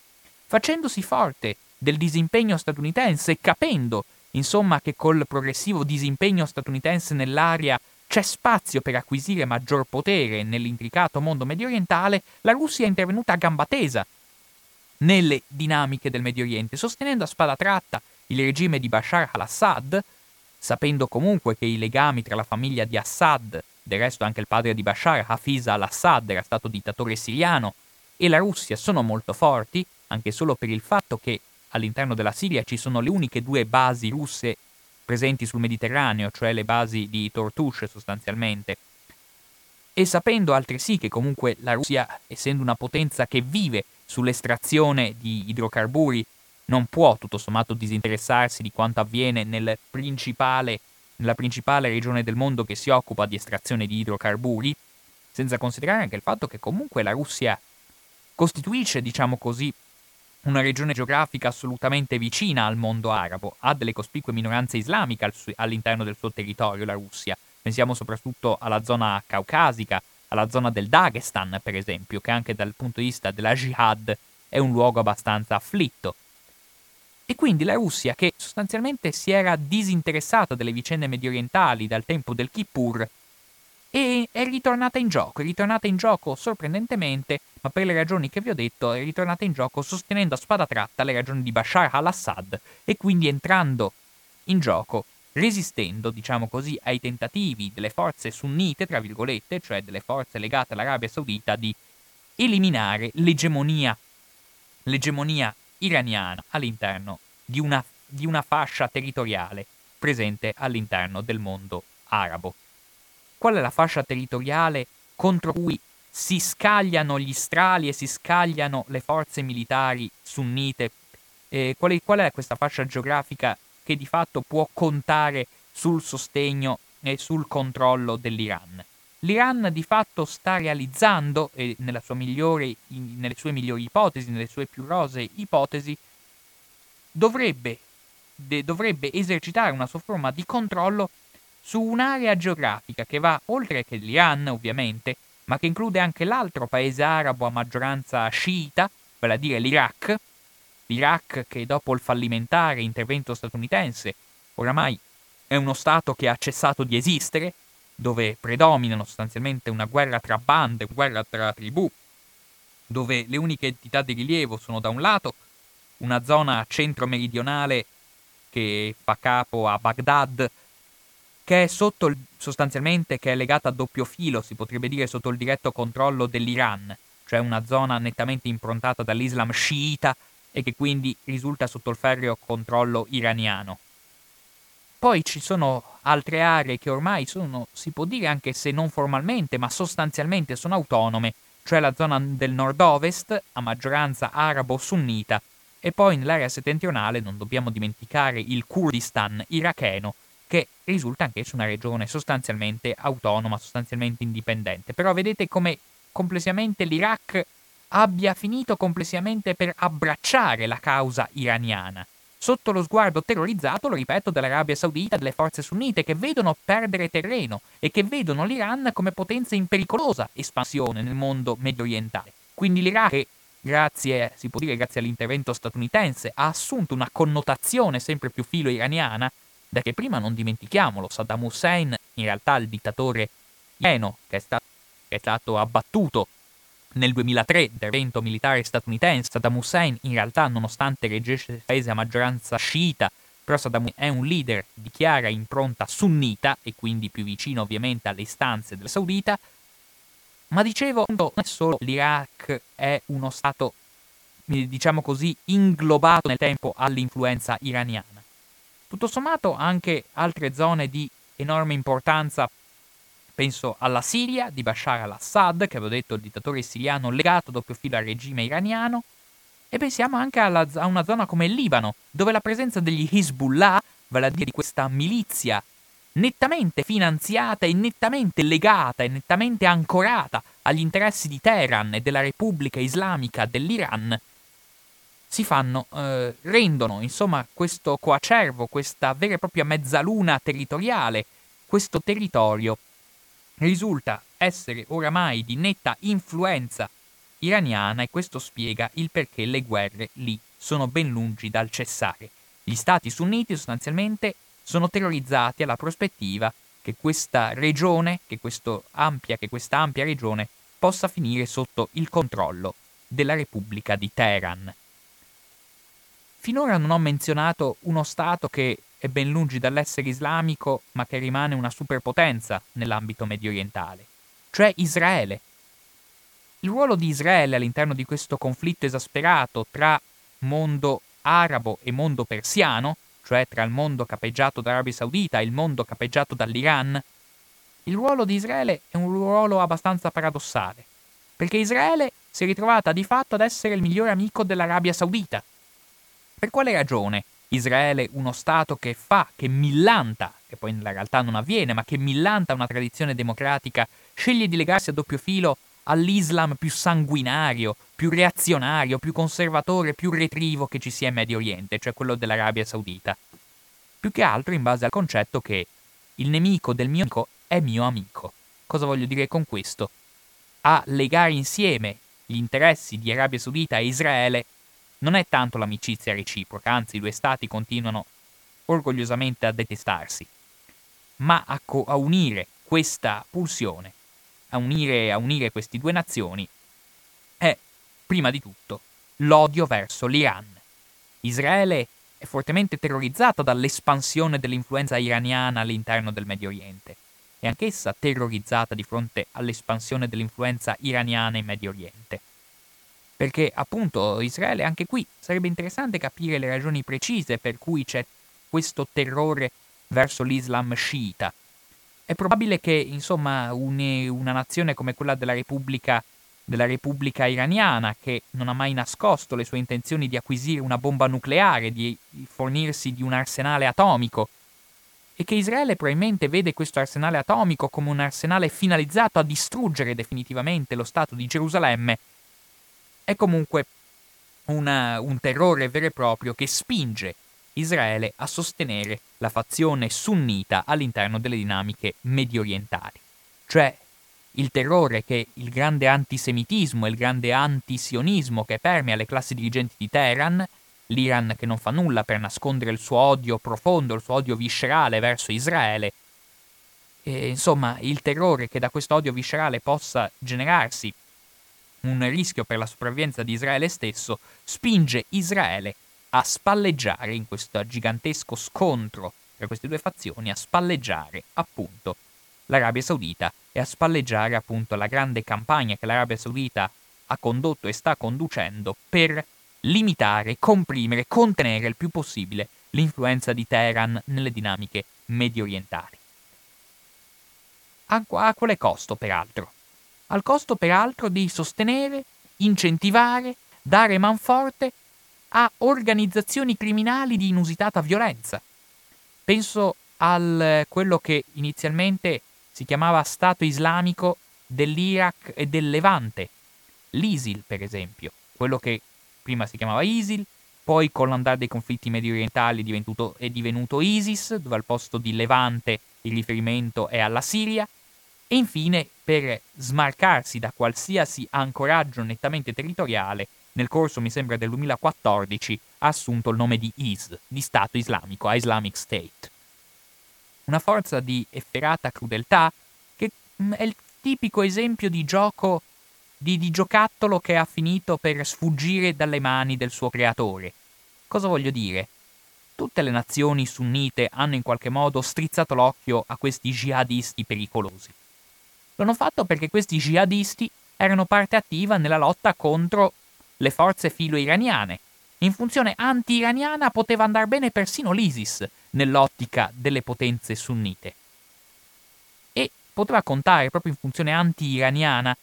facendosi forte del disimpegno statunitense e capendo, insomma, che col progressivo disimpegno statunitense nell'area c'è spazio per acquisire maggior potere nell'intricato mondo mediorientale, la Russia è intervenuta a gamba tesa nelle dinamiche del Medio Oriente, sostenendo a spada tratta il regime di Bashar al-Assad, sapendo comunque che i legami tra la famiglia di Assad, del resto anche il padre di Bashar, Hafiz al-Assad, era stato dittatore siriano, e la Russia sono molto forti, anche solo per il fatto che all'interno della Siria ci sono le uniche due basi russe presenti sul Mediterraneo, cioè le basi di Tortush sostanzialmente, e sapendo altresì che comunque la Russia, essendo una potenza che vive sull'estrazione di idrocarburi, non può tutto sommato disinteressarsi di quanto avviene nel principale, nella principale regione del mondo che si occupa di estrazione di idrocarburi, senza considerare anche il fatto che comunque la Russia costituisce, diciamo così, una regione geografica assolutamente vicina al mondo arabo, ha delle cospicue minoranze islamiche all'interno del suo territorio, la Russia. Pensiamo soprattutto alla zona caucasica, alla zona del Dagestan, per esempio, che anche dal punto di vista della jihad è un luogo abbastanza afflitto. E quindi la Russia, che sostanzialmente si era disinteressata delle vicende mediorientali dal tempo del Kippur, e è ritornata in gioco, è ritornata in gioco sorprendentemente, ma per le ragioni che vi ho detto, è ritornata in gioco sostenendo a spada tratta le ragioni di Bashar al-Assad e quindi entrando in gioco, resistendo, diciamo così, ai tentativi delle forze sunnite, tra virgolette, cioè delle forze legate all'Arabia Saudita, di eliminare l'egemonia, l'egemonia iraniana all'interno di una, di una fascia territoriale presente all'interno del mondo arabo. Qual è la fascia territoriale contro cui si scagliano gli strali e si scagliano le forze militari sunnite? Eh, qual, è, qual è questa fascia geografica che di fatto può contare sul sostegno e sul controllo dell'Iran? L'Iran di fatto sta realizzando, eh, nella sua migliore, in, nelle sue migliori ipotesi, nelle sue più rosee ipotesi, dovrebbe, de, dovrebbe esercitare una sua forma di controllo su un'area geografica che va oltre che l'Iran, ovviamente, ma che include anche l'altro paese arabo a maggioranza sciita, vale a dire l'Iraq, l'Iraq che dopo il fallimentare intervento statunitense oramai è uno stato che ha cessato di esistere, dove predominano sostanzialmente una guerra tra bande, una guerra tra tribù, dove le uniche entità di rilievo sono da un lato una zona centro-meridionale che fa capo a Baghdad, che è sotto sostanzialmente che è legata a doppio filo, si potrebbe dire sotto il diretto controllo dell'Iran, cioè una zona nettamente improntata dall'Islam sciita e che quindi risulta sotto il ferreo controllo iraniano. Poi ci sono altre aree che ormai sono, si può dire anche se non formalmente, ma sostanzialmente sono autonome, cioè la zona del nord-ovest a maggioranza arabo-sunnita e poi nell'area settentrionale non dobbiamo dimenticare il Kurdistan iracheno, che risulta anch'essa una regione sostanzialmente autonoma, sostanzialmente indipendente. Però vedete come complessivamente l'Iraq abbia finito complessivamente per abbracciare la causa iraniana, sotto lo sguardo terrorizzato, lo ripeto, dell'Arabia Saudita, delle forze sunnite, che vedono perdere terreno e che vedono l'Iran come potenza in pericolosa espansione nel mondo mediorientale. Quindi l'Iraq, che grazie, si può dire grazie all'intervento statunitense, ha assunto una connotazione sempre più filo iraniana, da che prima, non dimentichiamolo, Saddam Hussein, in realtà il dittatore iraniano che è stato, che è stato abbattuto nel duemilatré, intervento militare statunitense, Saddam Hussein in realtà, nonostante reggesse il paese a maggioranza sciita, però Saddam Hussein è un leader di chiara impronta sunnita e quindi più vicino ovviamente alle istanze della saudita, ma dicevo, non è solo l'Iraq, è uno stato, diciamo così, inglobato nel tempo all'influenza iraniana. Tutto sommato anche altre zone di enorme importanza, penso alla Siria di Bashar al-Assad, che avevo detto il dittatore siriano legato a doppio filo al regime iraniano, e pensiamo anche alla, a una zona come il Libano, dove la presenza degli Hezbollah, vale a dire di questa milizia nettamente finanziata e nettamente legata e nettamente ancorata agli interessi di Teheran e della Repubblica Islamica dell'Iran, si fanno, eh, rendono insomma questo coacervo, questa vera e propria mezzaluna territoriale, questo territorio risulta essere oramai di netta influenza iraniana, e questo spiega il perché le guerre lì sono ben lungi dal cessare. Gli stati sunniti sostanzialmente sono terrorizzati alla prospettiva che questa regione, che, questo ampia, che questa ampia regione possa finire sotto il controllo della Repubblica di Teheran. Finora non ho menzionato uno stato che è ben lungi dall'essere islamico, ma che rimane una superpotenza nell'ambito mediorientale, cioè Israele. Il ruolo di Israele all'interno di questo conflitto esasperato tra mondo arabo e mondo persiano, cioè tra il mondo capeggiato dall'Arabia Saudita e il mondo capeggiato dall'Iran, il ruolo di Israele è un ruolo abbastanza paradossale, perché Israele si è ritrovata di fatto ad essere il migliore amico dell'Arabia Saudita. Per quale ragione Israele, uno Stato che fa, che millanta, che poi nella realtà non avviene, ma che millanta una tradizione democratica, sceglie di legarsi a doppio filo all'Islam più sanguinario, più reazionario, più conservatore, più retrivo che ci sia in Medio Oriente, cioè quello dell'Arabia Saudita? Più che altro in base al concetto che il nemico del mio amico è mio amico. Cosa voglio dire con questo? A legare insieme gli interessi di Arabia Saudita e Israele non è tanto l'amicizia reciproca, anzi i due stati continuano orgogliosamente a detestarsi, ma a, co- a unire questa pulsione, a unire, a unire queste due nazioni, è prima di tutto l'odio verso l'Iran. Israele è fortemente terrorizzata dall'espansione dell'influenza iraniana all'interno del Medio Oriente, e anch'essa terrorizzata di fronte all'espansione dell'influenza iraniana in Medio Oriente. Perché appunto Israele, anche qui sarebbe interessante capire le ragioni precise per cui c'è questo terrore verso l'Islam sciita. È probabile che insomma une, una nazione come quella della Repubblica, della Repubblica Iraniana, che non ha mai nascosto le sue intenzioni di acquisire una bomba nucleare, di fornirsi di un arsenale atomico, e che Israele probabilmente vede questo arsenale atomico come un arsenale finalizzato a distruggere definitivamente lo Stato di Gerusalemme, è comunque una, un terrore vero e proprio che spinge Israele a sostenere la fazione sunnita all'interno delle dinamiche mediorientali. Cioè il terrore che il grande antisemitismo e il grande antisionismo che permea le classi dirigenti di Teheran, l'Iran che non fa nulla per nascondere il suo odio profondo, il suo odio viscerale verso Israele, e, insomma il terrore che da questo odio viscerale possa generarsi un rischio per la sopravvivenza di Israele stesso, spinge Israele a spalleggiare in questo gigantesco scontro tra queste due fazioni, a spalleggiare appunto l'Arabia Saudita e a spalleggiare appunto la grande campagna che l'Arabia Saudita ha condotto e sta conducendo per limitare, comprimere, contenere il più possibile l'influenza di Teheran nelle dinamiche mediorientali. A, a quale costo, peraltro? Al costo peraltro di sostenere, incentivare, dare manforte a organizzazioni criminali di inusitata violenza. Penso a quello che inizialmente si chiamava Stato Islamico dell'Iraq e del Levante, l'ISIL per esempio, quello che prima si chiamava ISIL, poi con l'andare dei conflitti mediorientali è divenuto, è divenuto ISIS, dove al posto di Levante il riferimento è alla Siria, e infine, per smarcarsi da qualsiasi ancoraggio nettamente territoriale, nel corso, mi sembra, del duemilaquattordici ha assunto il nome di I S, di Stato Islamico, Islamic State. Una forza di efferata crudeltà che è il tipico esempio di gioco, di, di giocattolo che ha finito per sfuggire dalle mani del suo creatore. Cosa voglio dire? Tutte le nazioni sunnite hanno in qualche modo strizzato l'occhio a questi jihadisti pericolosi. Lo hanno fatto perché questi jihadisti erano parte attiva nella lotta contro le forze filo-iraniane. In funzione anti-iraniana poteva andar bene persino l'ISIS nell'ottica delle potenze sunnite. E poteva contare, proprio in funzione anti-iraniana,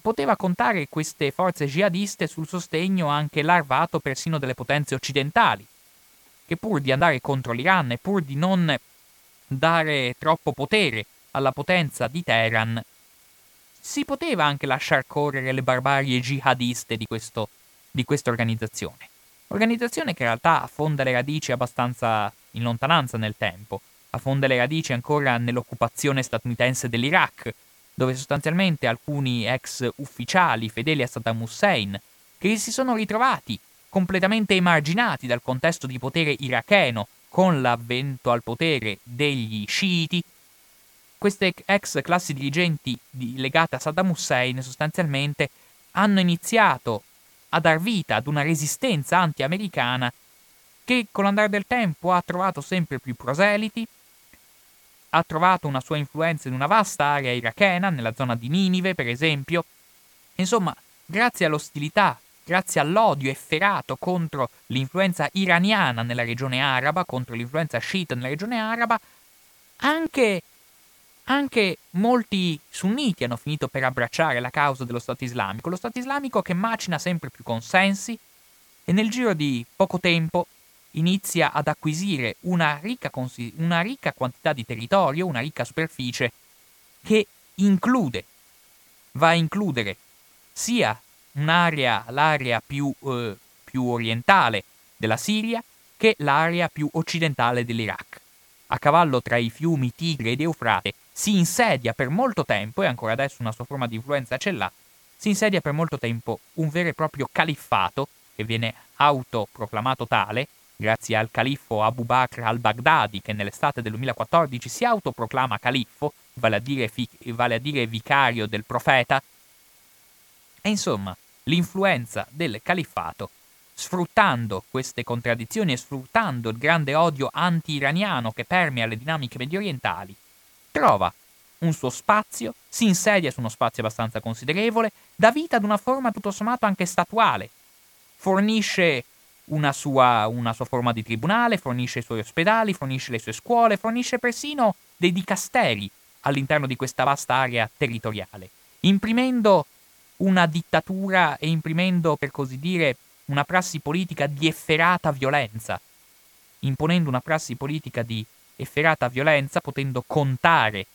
poteva contare queste forze jihadiste sul sostegno anche larvato persino delle potenze occidentali, che pur di andare contro l'Iran e pur di non dare troppo potere alla potenza di Teheran, si poteva anche lasciar correre le barbarie jihadiste di questo, di questa organizzazione. Organizzazione che in realtà affonda le radici abbastanza in lontananza nel tempo, affonda le radici ancora nell'occupazione statunitense dell'Iraq, dove sostanzialmente alcuni ex ufficiali fedeli a Saddam Hussein, che si sono ritrovati completamente emarginati dal contesto di potere iracheno con l'avvento al potere degli sciiti, queste ex classi dirigenti legate a Saddam Hussein sostanzialmente hanno iniziato a dar vita ad una resistenza anti-americana che con l'andare del tempo ha trovato sempre più proseliti, ha trovato una sua influenza in una vasta area irachena, nella zona di Ninive per esempio. Insomma, grazie all'ostilità, grazie all'odio efferato contro l'influenza iraniana nella regione araba, contro l'influenza sciita nella regione araba, anche, anche molti sunniti hanno finito per abbracciare la causa dello Stato Islamico, lo Stato Islamico che macina sempre più consensi e nel giro di poco tempo inizia ad acquisire una ricca, consi- una ricca quantità di territorio, una ricca superficie che include, va a includere sia un'area, l'area più, eh, più orientale della Siria che l'area più occidentale dell'Iraq. A cavallo tra i fiumi Tigre ed Eufrate si insedia per molto tempo, e ancora adesso una sua forma di influenza ce l'ha, si insedia per molto tempo un vero e proprio califfato che viene autoproclamato tale grazie al califfo Abu Bakr al-Baghdadi, che nell'estate del duemilaquattordici si autoproclama califfo, vale a dire, fi- vale a dire vicario del profeta. E insomma, l'influenza del califfato, sfruttando queste contraddizioni e sfruttando il grande odio anti-iraniano che permea le dinamiche mediorientali, trova un suo spazio, si insedia su uno spazio abbastanza considerevole, dà vita ad una forma tutto sommato anche statuale, fornisce una sua, una sua forma di tribunale, fornisce i suoi ospedali, fornisce le sue scuole, fornisce persino dei dicasteri all'interno di questa vasta area territoriale, imprimendo una dittatura e imprimendo, per così dire, una prassi politica di efferata violenza, imponendo una prassi politica di efferata violenza, potendo contare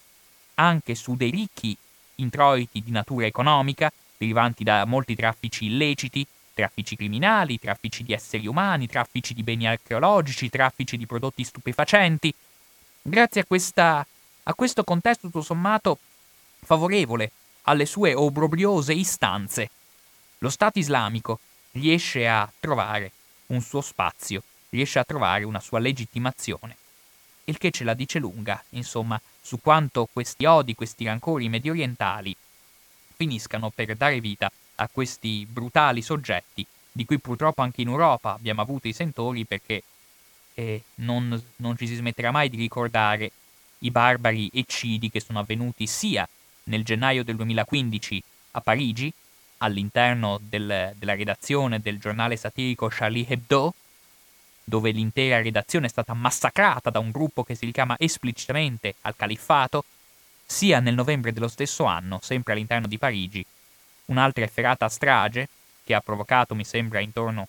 anche su dei ricchi introiti di natura economica, derivanti da molti traffici illeciti, traffici criminali, traffici di esseri umani, traffici di beni archeologici, traffici di prodotti stupefacenti. Grazie a, questa, a questo contesto tutto sommato favorevole alle sue obrobriose istanze, lo Stato Islamico riesce a trovare un suo spazio, riesce a trovare una sua legittimazione, il che ce la dice lunga, insomma, su quanto questi odi, questi rancori mediorientali finiscano per dare vita a questi brutali soggetti, di cui purtroppo anche in Europa abbiamo avuto i sentori, perché eh, non, non ci si smetterà mai di ricordare i barbari eccidi che sono avvenuti sia nel gennaio del duemilaquindici a Parigi, all'interno del, della redazione del giornale satirico Charlie Hebdo, dove l'intera redazione è stata massacrata da un gruppo che si richiama esplicitamente al califfato, sia nel novembre dello stesso anno, sempre all'interno di Parigi, un'altra efferata strage che ha provocato, mi sembra, intorno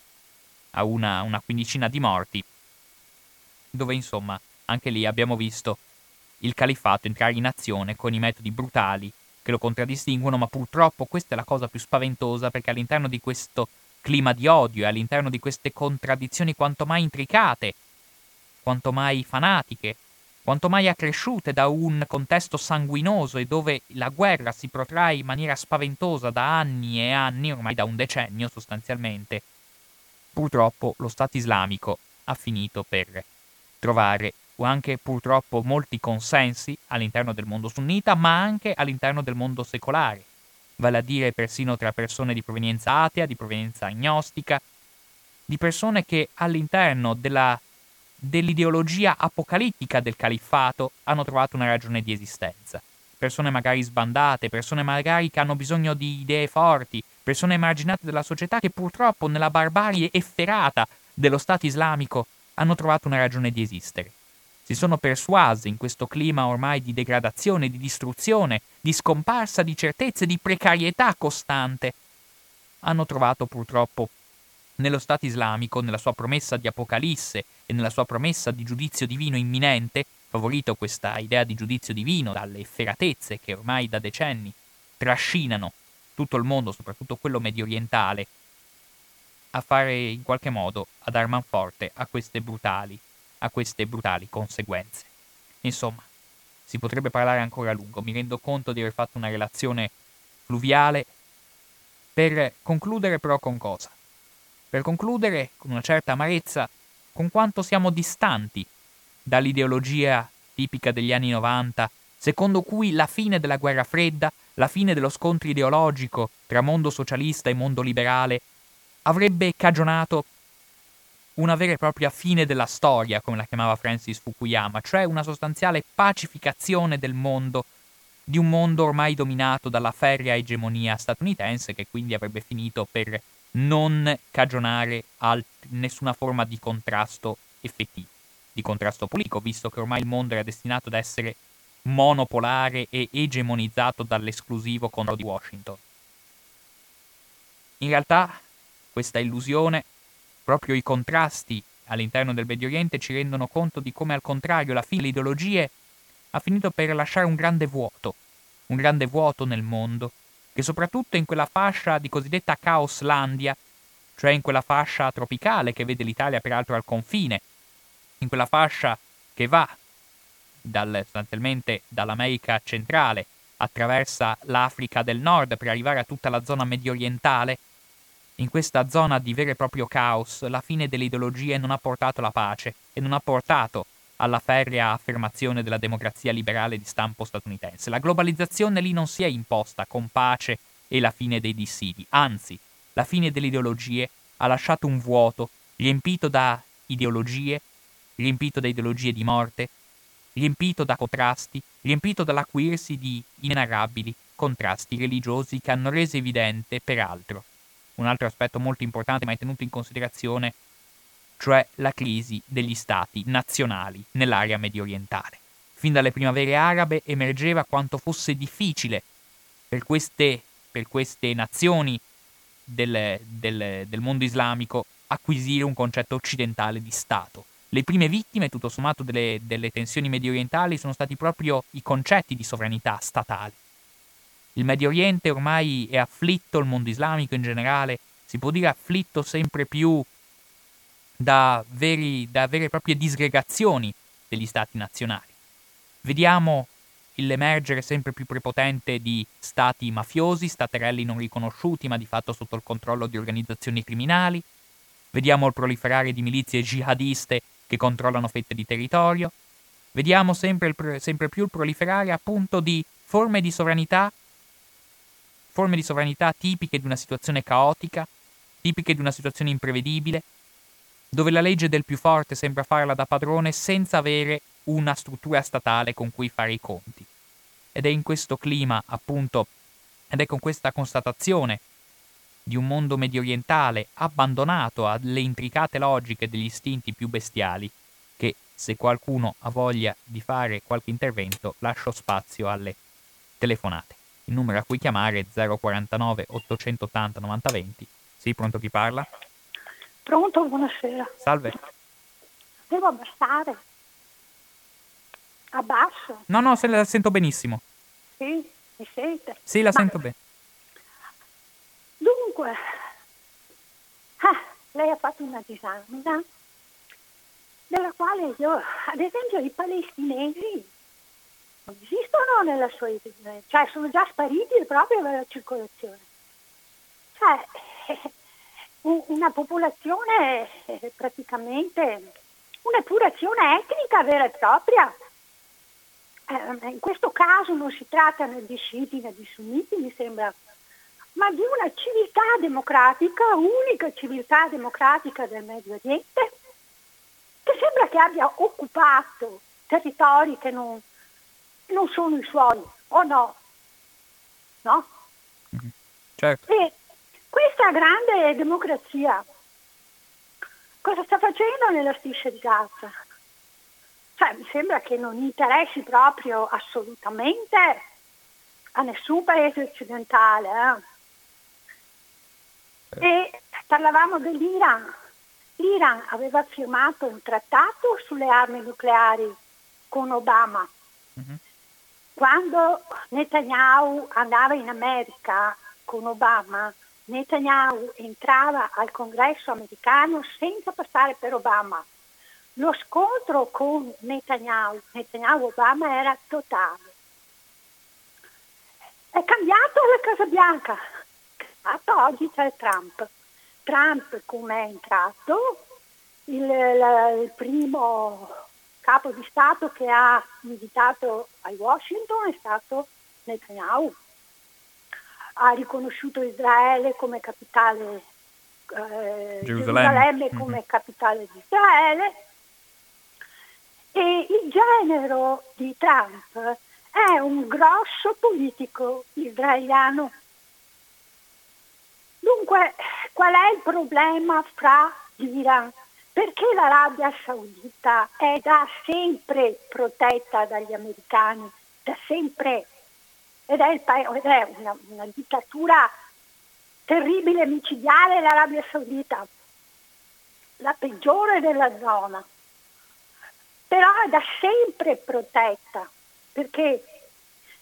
a una, una quindicina di morti, dove insomma anche lì abbiamo visto il califfato entrare in azione con i metodi brutali che lo contraddistinguono, ma purtroppo questa è la cosa più spaventosa, perché all'interno di questo clima di odio e all'interno di queste contraddizioni quanto mai intricate, quanto mai fanatiche, quanto mai accresciute da un contesto sanguinoso e dove la guerra si protrae in maniera spaventosa da anni e anni, ormai da un decennio sostanzialmente, purtroppo lo Stato Islamico ha finito per trovare o anche purtroppo molti consensi all'interno del mondo sunnita, ma anche all'interno del mondo secolare, vale a dire persino tra persone di provenienza atea, di provenienza agnostica, di persone che all'interno della, dell'ideologia apocalittica del califfato hanno trovato una ragione di esistenza. Persone magari sbandate, persone magari che hanno bisogno di idee forti, persone emarginate dalla società che purtroppo nella barbarie efferata dello Stato Islamico hanno trovato una ragione di esistere. Si sono persuase in questo clima ormai di degradazione, di distruzione, di scomparsa di certezze, di precarietà costante. Hanno trovato purtroppo nello Stato Islamico, nella sua promessa di apocalisse e nella sua promessa di giudizio divino imminente, favorito questa idea di giudizio divino dalle efferatezze che ormai da decenni trascinano tutto il mondo, soprattutto quello mediorientale, a fare in qualche modo, a dar manforte a queste brutali, a queste brutali conseguenze. Insomma, si potrebbe parlare ancora a lungo, mi rendo conto di aver fatto una relazione fluviale, per concludere però con cosa? Per concludere con una certa amarezza con quanto siamo distanti dall'ideologia tipica degli anni novanta, secondo cui la fine della guerra fredda, la fine dello scontro ideologico tra mondo socialista e mondo liberale, avrebbe cagionato una vera e propria fine della storia, come la chiamava Francis Fukuyama, cioè una sostanziale pacificazione del mondo, di un mondo ormai dominato dalla ferrea egemonia statunitense, che quindi avrebbe finito per non cagionare alt- nessuna forma di contrasto effettivo, di contrasto politico, visto che ormai il mondo era destinato ad essere monopolare e egemonizzato dall'esclusivo controllo di Washington. In realtà, questa illusione, proprio i contrasti all'interno del Medio Oriente ci rendono conto di come al contrario la fine delle ideologie ha finito per lasciare un grande vuoto, un grande vuoto nel mondo, che soprattutto in quella fascia di cosiddetta Caoslandia, cioè in quella fascia tropicale che vede l'Italia peraltro al confine, in quella fascia che va dal, sostanzialmente dall'America centrale, attraversa l'Africa del Nord per arrivare a tutta la zona mediorientale. In questa zona di vero e proprio caos, la fine delle ideologie non ha portato alla pace e non ha portato alla ferrea affermazione della democrazia liberale di stampo statunitense. La globalizzazione lì non si è imposta con pace e la fine dei dissidi, anzi, la fine delle ideologie ha lasciato un vuoto riempito da ideologie, riempito da ideologie di morte, riempito da contrasti, riempito dall'acuirsi di inenarrabili contrasti religiosi che hanno reso evidente, peraltro, un altro aspetto molto importante mai tenuto in considerazione, cioè la crisi degli stati nazionali nell'area mediorientale. Fin dalle primavere arabe emergeva quanto fosse difficile per queste, per queste nazioni del, del, del mondo islamico acquisire un concetto occidentale di Stato. Le prime vittime, tutto sommato, delle, delle tensioni mediorientali sono stati proprio i concetti di sovranità statale. Il Medio Oriente ormai è afflitto, il mondo islamico in generale, si può dire afflitto sempre più da, veri, da vere e proprie disgregazioni degli stati nazionali. Vediamo l'emergere sempre più prepotente di stati mafiosi, staterelli non riconosciuti ma di fatto sotto il controllo di organizzazioni criminali. Vediamo il proliferare di milizie jihadiste che controllano fette di territorio. Vediamo sempre, il, sempre più il proliferare appunto di forme di sovranità forme di sovranità tipiche di una situazione caotica, tipiche di una situazione imprevedibile, dove la legge del più forte sembra farla da padrone senza avere una struttura statale con cui fare i conti. Ed è in questo clima, appunto, ed è con questa constatazione di un mondo mediorientale abbandonato alle intricate logiche degli istinti più bestiali che, se qualcuno ha voglia di fare qualche intervento, lascio spazio alle telefonate. Il numero a cui chiamare è zero quarantanove ottocentottanta novanta venti. Sì, pronto, chi parla? Pronto, buonasera. Salve. Devo abbassare? Abbasso? No, no, se la sento benissimo. Sì, mi sente? Sì, la Ma... sento bene. Dunque, ah, lei ha fatto una disamina della quale io, ad esempio, i palestinesi esistono nella sua, cioè sono già spariti proprio dalla circolazione, cioè una popolazione praticamente un'epurazione etnica vera e propria. In questo caso non si tratta né di sciiti né di sunniti, mi sembra, ma di una civiltà democratica, unica civiltà democratica del Medio Oriente, che sembra che abbia occupato territori che non non sono i suoi, o no? No? Certo. E questa grande democrazia cosa sta facendo nella striscia di Gaza? Cioè, mi sembra che non interessi proprio assolutamente a nessun paese occidentale. Eh? E parlavamo dell'Iran. L'Iran aveva firmato un trattato sulle armi nucleari con Obama. Mm-hmm. Quando Netanyahu andava in America con Obama, Netanyahu entrava al Congresso americano senza passare per Obama. Lo scontro con Netanyahu, Netanyahu-Obama era totale. È cambiato la Casa Bianca, oggi c'è Trump. Trump, come è entrato, il, la, il primo capo di Stato che ha visitato a Washington è stato Netanyahu. Ha riconosciuto Israele come capitale, eh, Gerusalemme come mm-hmm. capitale di Israele, e il genero di Trump è un grosso politico israeliano. Dunque, qual è il problema fra l'Iran? Perché l'Arabia Saudita è da sempre protetta dagli americani, da sempre, ed è, il pa- ed è una, una dittatura terribile, micidiale l'Arabia Saudita, la peggiore della zona, però è da sempre protetta. Perché?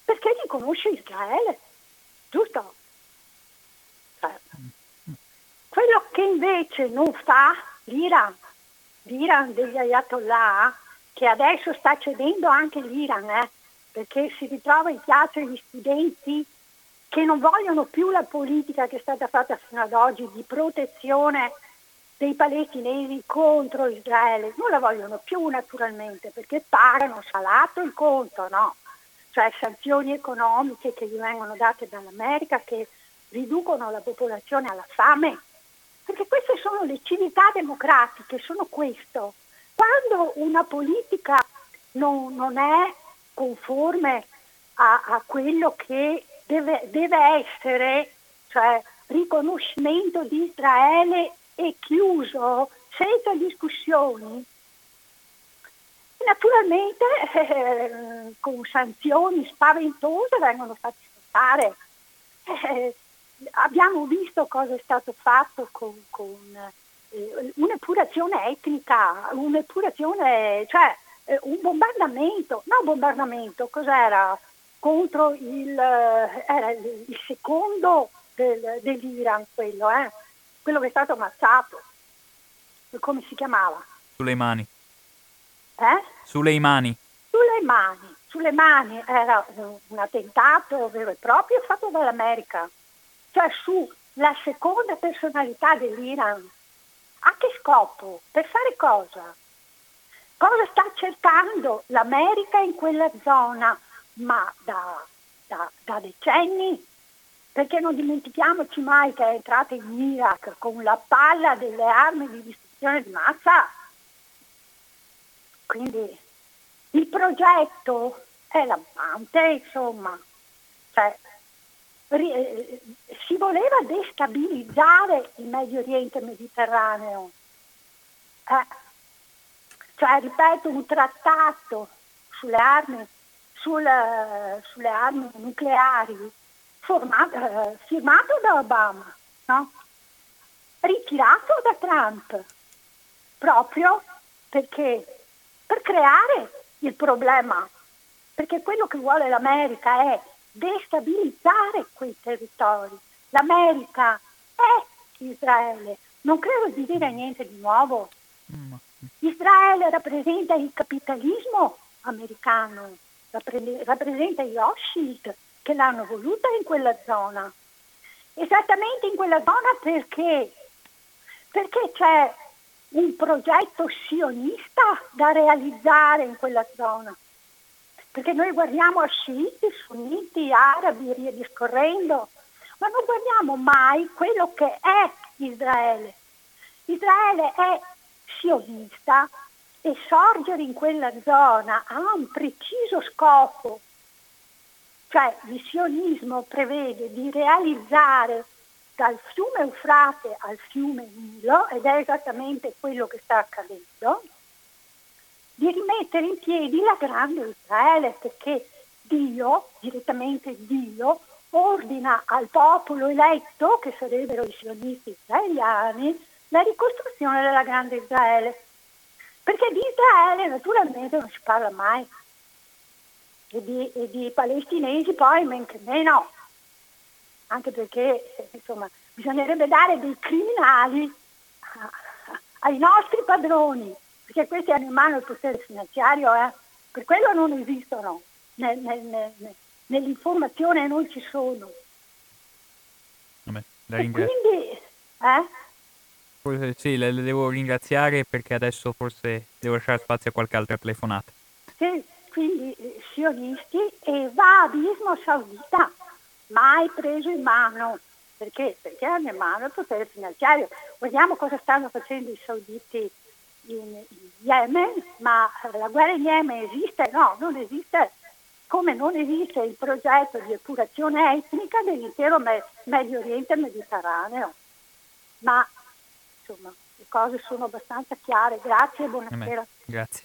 Perché riconosce Israele, giusto? Quello che invece non fa l'Iran, l'Iran degli Ayatollah, che adesso sta cedendo anche l'Iran, eh, perché si ritrova in piazza gli studenti che non vogliono più la politica che è stata fatta fino ad oggi di protezione dei palestinesi contro Israele, non la vogliono più naturalmente perché pagano salato il conto, no? Cioè sanzioni economiche che gli vengono date dall'America che riducono la popolazione alla fame, perché queste sono le civiltà democratiche, sono questo. Quando una politica non, non è conforme a, a quello che deve, deve essere, cioè riconoscimento di Israele e chiuso, senza discussioni, naturalmente eh, con sanzioni spaventose vengono fatti saltare. Eh, abbiamo visto cosa è stato fatto con, con eh, un'epurazione etnica, un'epurazione, cioè eh, un bombardamento, no bombardamento, cos'era? Contro il, eh, era il, il secondo del, dell'Iran quello, eh? Quello che è stato ammazzato, come si chiamava? Suleimani. Eh? Suleimani. Suleimani. Suleimani era un attentato vero e proprio fatto dall'America, cioè sulla seconda personalità dell'Iran. A che scopo? Per fare cosa? Cosa sta cercando l'America in quella zona? Ma da, da, da decenni. Perché non dimentichiamoci mai che è entrata in Iraq con la palla delle armi di distruzione di massa. Quindi il progetto è lampante, insomma. Cioè, ri- si voleva destabilizzare il Medio Oriente Mediterraneo. Eh, cioè, ripeto, un trattato sulle armi, sul, sulle armi nucleari Formato, eh, firmato da Obama, no? Ritirato da Trump, proprio perché per creare il problema, perché quello che vuole l'America è destabilizzare quei territori. L'America è Israele, non credo di dire niente di nuovo. Israele rappresenta il capitalismo americano, rappre- rappresenta gli Rothschild, che l'hanno voluta in quella zona, esattamente in quella zona perché, perché c'è un progetto sionista da realizzare in quella zona, perché noi guardiamo a sciiti, sunniti, arabi, via discorrendo, ma non guardiamo mai quello che è Israele. Israele è sionista e sorgere in quella zona ha un preciso scopo. Cioè il sionismo prevede di realizzare dal fiume Eufrate al fiume Nilo, ed è esattamente quello che sta accadendo, di rimettere in piedi la grande Israele, perché Dio, direttamente Dio, ordina al popolo eletto, che sarebbero i sionisti israeliani, la ricostruzione della grande Israele. Perché di Israele naturalmente non si parla mai, e di, e di palestinesi poi men che meno, anche perché insomma bisognerebbe dare dei criminali a, a, ai nostri padroni, perché questi hanno in mano il potere finanziario, eh? Per quello non esistono, nel, nel, nel, nell'informazione non ci sono. Vabbè, la ringrazio. E quindi, eh? Forse sì, le devo ringraziare perché adesso forse devo lasciare spazio a qualche altra telefonata. Sì, quindi sionisti e wahabismo saudita, mai preso in mano. Perché? Perché hanno in mano il potere finanziario. Guardiamo cosa stanno facendo i sauditi in Yemen, ma la guerra in Yemen esiste? No, non esiste, come non esiste il progetto di epurazione etnica dell'intero me- Medio Oriente e Mediterraneo. Ma insomma, le cose sono abbastanza chiare. Grazie e buonasera. Eh beh, grazie.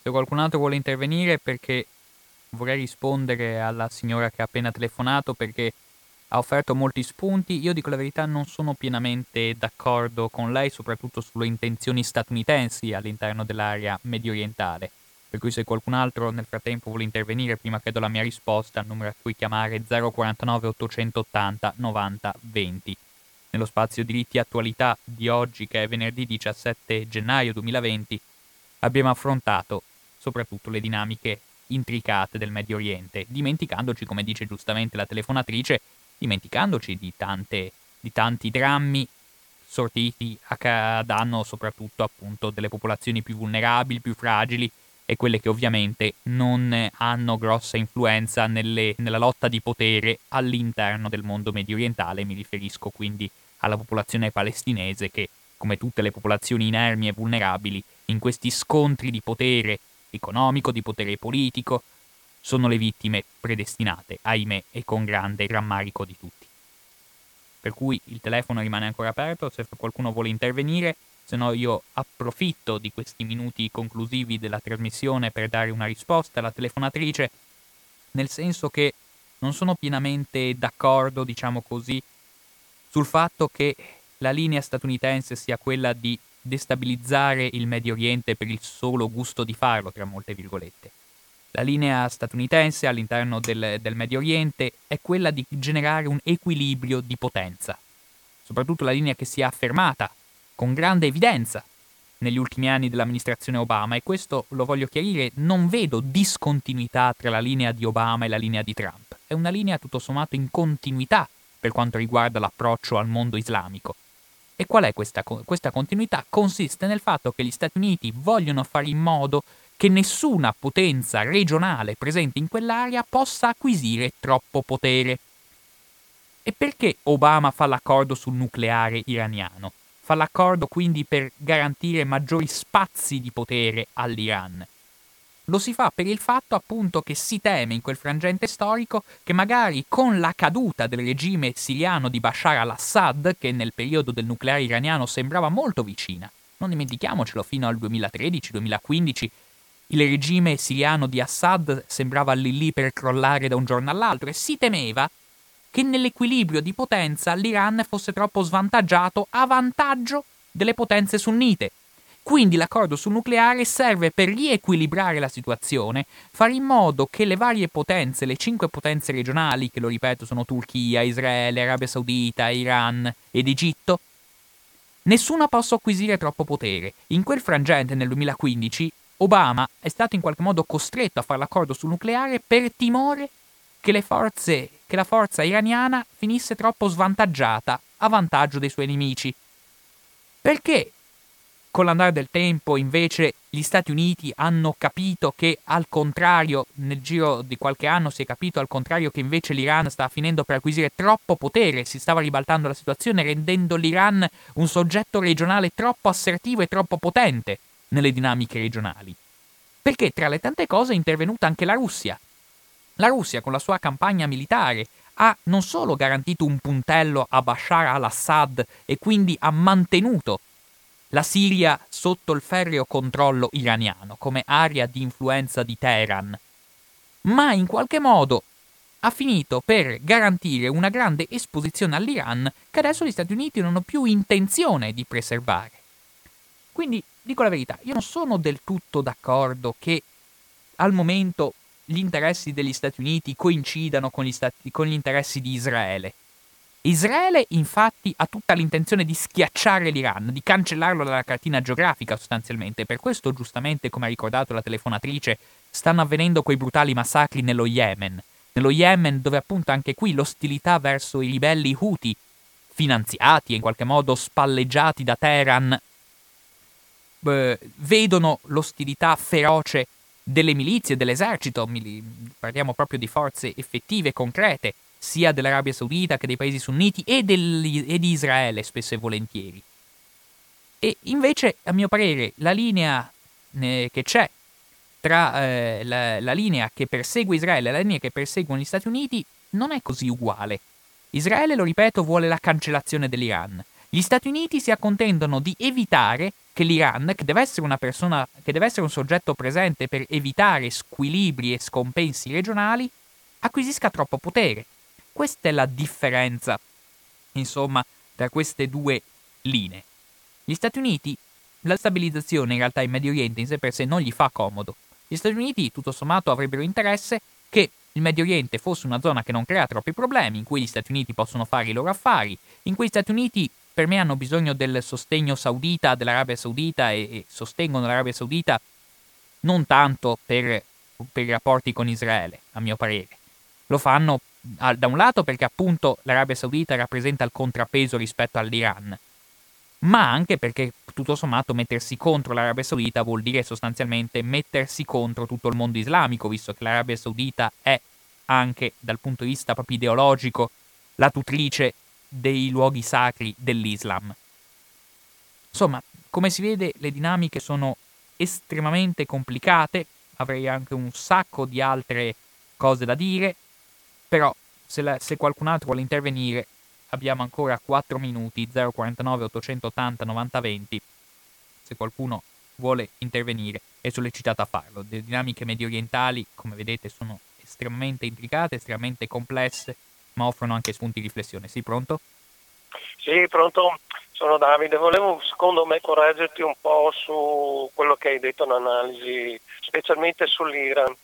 Se qualcun altro vuole intervenire, perché vorrei rispondere alla signora che ha appena telefonato, perché ha offerto molti spunti. Io dico la verità, non sono pienamente d'accordo con lei, soprattutto sulle intenzioni statunitensi all'interno dell'area mediorientale. Per cui se qualcun altro nel frattempo vuole intervenire, prima che do la mia risposta, il numero a cui chiamare è zero quarantanove ottocentottanta novanta venti. Nello spazio diritti e attualità di oggi, che è venerdì diciassette gennaio duemilaventi, abbiamo affrontato soprattutto le dinamiche intricate del Medio Oriente, dimenticandoci, come dice giustamente la telefonatrice, dimenticandoci di, tante, di tanti drammi sortiti a danno soprattutto appunto delle popolazioni più vulnerabili, più fragili, e quelle che ovviamente non hanno grossa influenza nelle, nella lotta di potere all'interno del mondo mediorientale. Mi riferisco quindi alla popolazione palestinese che, come tutte le popolazioni inermi e vulnerabili, in questi scontri di potere economico, di potere politico, sono le vittime predestinate, ahimè, e con grande rammarico di tutti. Per cui il telefono rimane ancora aperto, se qualcuno vuole intervenire, se no io approfitto di questi minuti conclusivi della trasmissione per dare una risposta alla telefonatrice, nel senso che non sono pienamente d'accordo, diciamo così, sul fatto che la linea statunitense sia quella di destabilizzare il Medio Oriente per il solo gusto di farlo, tra molte virgolette. La linea statunitense all'interno del, del Medio Oriente è quella di generare un equilibrio di potenza, soprattutto la linea che si è affermata con grande evidenza negli ultimi anni dell'amministrazione Obama, e questo lo voglio chiarire, non vedo discontinuità tra la linea di Obama e la linea di Trump, è una linea tutto sommato in continuità per quanto riguarda l'approccio al mondo islamico. E qual è questa, questa continuità? Consiste nel fatto che gli Stati Uniti vogliono fare in modo che nessuna potenza regionale presente in quell'area possa acquisire troppo potere. E perché Obama fa l'accordo sul nucleare iraniano? Fa l'accordo quindi per garantire maggiori spazi di potere all'Iran. Lo si fa per il fatto appunto che si teme in quel frangente storico che magari con la caduta del regime siriano di Bashar al-Assad, che nel periodo del nucleare iraniano sembrava molto vicina, non dimentichiamocelo, fino al duemilatredici duemilaquindici il regime siriano di Assad sembrava lì lì per crollare da un giorno all'altro, e si temeva che nell'equilibrio di potenza l'Iran fosse troppo svantaggiato a vantaggio delle potenze sunnite. Quindi l'accordo sul nucleare serve per riequilibrare la situazione, fare in modo che le varie potenze, le cinque potenze regionali, che lo ripeto sono Turchia, Israele, Arabia Saudita, Iran ed Egitto, nessuna possa acquisire troppo potere. In quel frangente nel duemilaquindici Obama è stato in qualche modo costretto a fare l'accordo sul nucleare per timore che le forze... che la forza iraniana finisse troppo svantaggiata a vantaggio dei suoi nemici. Perché con l'andare del tempo invece gli Stati Uniti hanno capito che al contrario, nel giro di qualche anno si è capito al contrario che invece l'Iran stava finendo per acquisire troppo potere, si stava ribaltando la situazione rendendo l'Iran un soggetto regionale troppo assertivo e troppo potente nelle dinamiche regionali? Perché tra le tante cose è intervenuta anche la Russia. La Russia con la sua campagna militare ha non solo garantito un puntello a Bashar al-Assad e quindi ha mantenuto la Siria sotto il ferreo controllo iraniano come area di influenza di Teheran, ma in qualche modo ha finito per garantire una grande esposizione all'Iran che adesso gli Stati Uniti non hanno più intenzione di preservare. Quindi, dico la verità, io non sono del tutto d'accordo che al momento gli interessi degli Stati Uniti coincidano con gli, stati, con gli interessi di Israele. Israele, infatti, ha tutta l'intenzione di schiacciare l'Iran, di cancellarlo dalla cartina geografica, sostanzialmente. Per questo, giustamente, come ha ricordato la telefonatrice, stanno avvenendo quei brutali massacri nello Yemen. Nello Yemen, dove appunto anche qui l'ostilità verso i ribelli Houthi, finanziati e in qualche modo spalleggiati da Teheran, eh, vedono l'ostilità feroce delle milizie, dell'esercito, parliamo proprio di forze effettive, concrete, sia dell'Arabia Saudita che dei paesi sunniti e, del, e di Israele, spesso e volentieri. E invece, a mio parere, la linea eh, che c'è tra eh, la, la linea che persegue Israele e la linea che perseguono gli Stati Uniti non è così uguale. Israele, lo ripeto, vuole la cancellazione dell'Iran. Gli Stati Uniti si accontentano di evitare che l'Iran, che deve essere una persona, che deve essere un soggetto presente per evitare squilibri e scompensi regionali, acquisisca troppo potere. Questa è la differenza, insomma, tra queste due linee. Gli Stati Uniti, la stabilizzazione in realtà in Medio Oriente in sé per sé non gli fa comodo. Gli Stati Uniti, tutto sommato, avrebbero interesse che il Medio Oriente fosse una zona che non crea troppi problemi, in cui gli Stati Uniti possono fare i loro affari, in cui gli Stati Uniti per me hanno bisogno del sostegno saudita, dell'Arabia Saudita, e, e sostengono l'Arabia Saudita non tanto per, per i rapporti con Israele, a mio parere. Lo fanno a, da un lato perché appunto l'Arabia Saudita rappresenta il contrappeso rispetto all'Iran, ma anche perché tutto sommato mettersi contro l'Arabia Saudita vuol dire sostanzialmente mettersi contro tutto il mondo islamico, visto che l'Arabia Saudita è anche dal punto di vista proprio ideologico la tutrice dei luoghi sacri dell'Islam. Insomma, come si vede, le dinamiche sono estremamente complicate, avrei anche un sacco di altre cose da dire, però se, la, se qualcun altro vuole intervenire abbiamo ancora quattro minuti, zero quarantanove ottocentottanta novanta venti, se qualcuno vuole intervenire è sollecitato a farlo. Le dinamiche mediorientali, come vedete, sono estremamente intricate, estremamente complesse, ma offrono anche spunti di riflessione. Sì, pronto? Sì, pronto. Sono Davide. Volevo, secondo me, correggerti un po' su quello che hai detto in analisi, specialmente sull'Iran.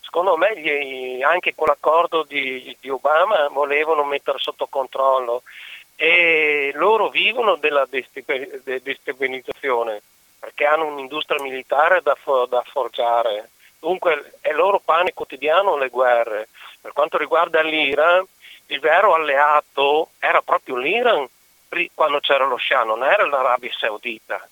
Secondo me gli, anche con l'accordo di, di Obama volevano mettere sotto controllo e loro vivono della destabilizzazione perché hanno un'industria militare da, da forgiare. Dunque è loro pane quotidiano le guerre. Per quanto riguarda l'Iran, il vero alleato era proprio l'Iran quando c'era lo Shah, non era l'Arabia Saudita.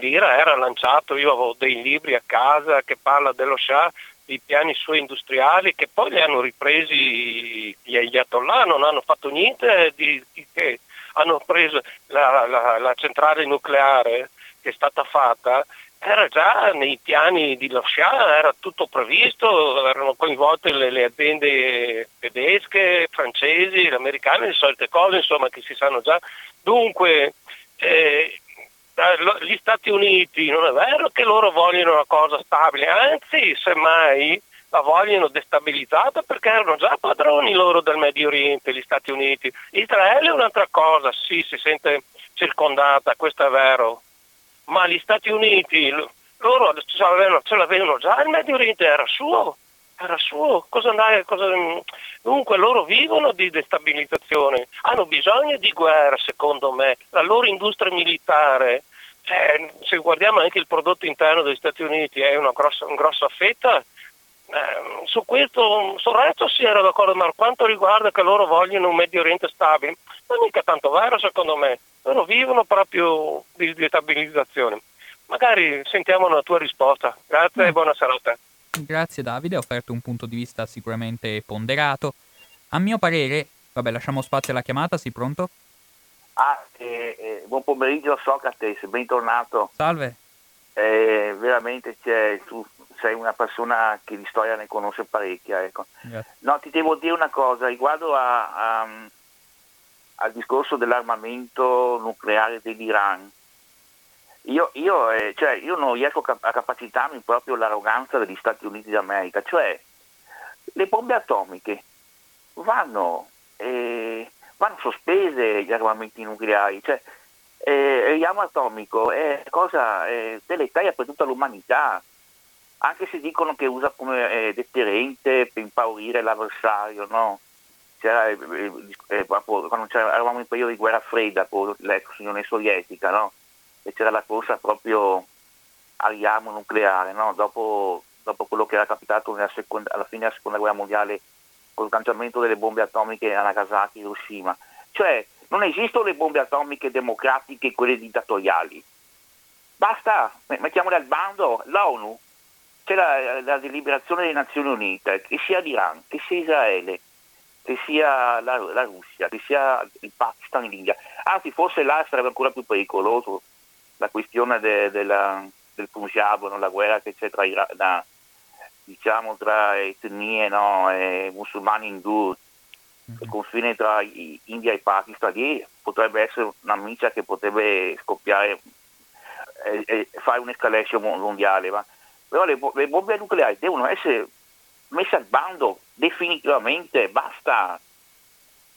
L'Iran era lanciato, io avevo dei libri a casa che parla dello Shah, dei piani suoi industriali che poi li hanno ripresi gli ayatollah, non hanno fatto niente di, di che. Hanno preso la, la, la centrale nucleare che è stata fatta, era già nei piani di lo Shah, era tutto previsto, erano coinvolte le, le aziende tedesche, francesi, americane, le solite cose insomma che si sanno già. Dunque eh, gli Stati Uniti non è vero che loro vogliono una cosa stabile, anzi semmai la vogliono destabilizzata perché erano già padroni loro del Medio Oriente, gli Stati Uniti. Israele è un'altra cosa, sì, si sente circondata, questo è vero, ma gli Stati Uniti, loro ce l'avevano, ce l'avevano già, il Medio Oriente era suo, era suo, cosa andare, cosa... Dunque loro vivono di destabilizzazione, hanno bisogno di guerra secondo me, la loro industria militare, eh, se guardiamo anche il prodotto interno degli Stati Uniti è una grossa, una grossa fetta, eh, su questo, sul resto sì era d'accordo, ma per quanto riguarda che loro vogliono un Medio Oriente stabile, non è mica tanto vero secondo me. Loro vivono proprio di destabilizzazione. Magari sentiamo la tua risposta. Grazie mm. e buona serata. Grazie Davide, ha offerto un punto di vista sicuramente ponderato. A mio parere, vabbè, lasciamo spazio alla chiamata, sì, pronto? Ah, eh, eh, buon pomeriggio Socrates, bentornato. Salve. Eh, veramente c'è, tu sei una persona che di storia ne conosce parecchia, ecco. Yes. No, ti devo dire una cosa riguardo a... a al discorso dell'armamento nucleare dell'Iran. Io, io, eh, cioè, io non riesco a capacitarmi proprio l'arroganza degli Stati Uniti d'America, cioè le bombe atomiche vanno, eh, vanno sospese gli armamenti nucleari, cioè eh, riamo atomico è cosa eh, deleteria per tutta l'umanità, anche se dicono che usa come eh, deterrente per impaurire l'avversario, no? C'era, eh, eh, quando c'era, eravamo in periodo di guerra fredda con l'ex Unione Sovietica, no? E c'era la corsa proprio al riamo nucleare, no? Dopo, dopo quello che era capitato nella seconda, alla fine della seconda guerra mondiale con il lanciamento delle bombe atomiche a Nagasaki e Hiroshima. Cioè, non esistono le bombe atomiche democratiche e quelle dittatoriali. Basta, mettiamole al bando. L'ONU, c'è la, la deliberazione delle Nazioni Unite, che sia l'Iran, che sia Israele, che sia la, la Russia, che sia il Pakistan e l'India. Anzi, forse là sarebbe ancora più pericoloso la questione de, de la, del Punjab, no? La guerra che c'è tra, da, diciamo, tra etnie, no? E musulmani indù. Il confine tra India e Pakistan lì potrebbe essere una miccia che potrebbe scoppiare e, e fare un'escalation mondiale, ma però le, le bombe nucleari devono essere messe al bando definitivamente, basta,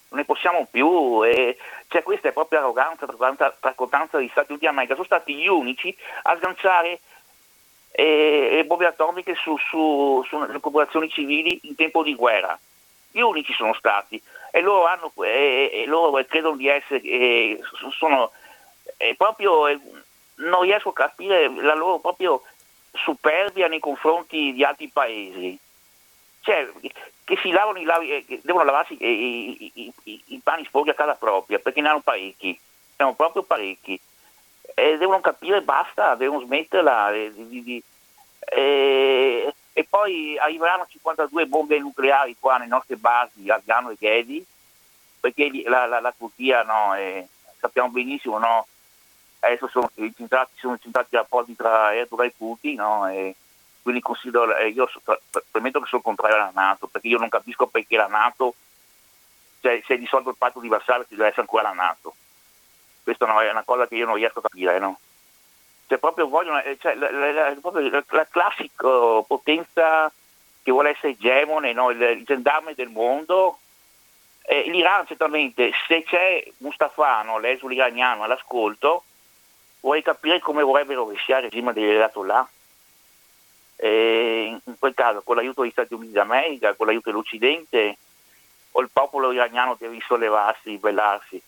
non ne possiamo più. E cioè, questa è proprio arroganza, tracotanza degli Stati Uniti d'America. Sono stati gli unici a sganciare eh, le bombe atomiche su, su, su, su popolazioni civili in tempo di guerra. Gli unici sono stati, e loro hanno e, e loro credono di essere e, sono e proprio e, non riesco a capire la loro proprio superbia nei confronti di altri paesi, cioè che si lavano i lavi, che devono lavarsi i, i, i, i panni sporchi a casa propria, perché ne hanno parecchi, ne hanno proprio parecchi, e devono capire, basta, devono smetterla di, di, di e, e poi arriveranno cinquantadue bombe nucleari qua nelle nostre basi, Afgano e Ghedi, perché la, la, la Turchia, no, eh, sappiamo benissimo, no, adesso sono incentrati, sono incentrati i rapporti tra Erdogan e Putin, no, e quindi considero, eh, io so, premetto che sono contrario alla NATO, perché io non capisco perché la NATO, cioè se è dissolto il patto di Varsavia ci deve essere ancora la NATO, questa è una cosa che io non riesco a capire, no? Cioè, proprio vogliono, cioè, la, la, la, la, la classica potenza che vuole essere egemone, no? il, il gendarme del mondo. Eh, L'Iran, certamente, se c'è Mustafano, l'esule iraniano all'ascolto, vorrei capire come vorrebbero rovesciare il regime dell'Elato là. Eh, in quel caso, con l'aiuto degli Stati Uniti d'America, con l'aiuto dell'Occidente, o il popolo iraniano deve risollevarsi, ribellarsi.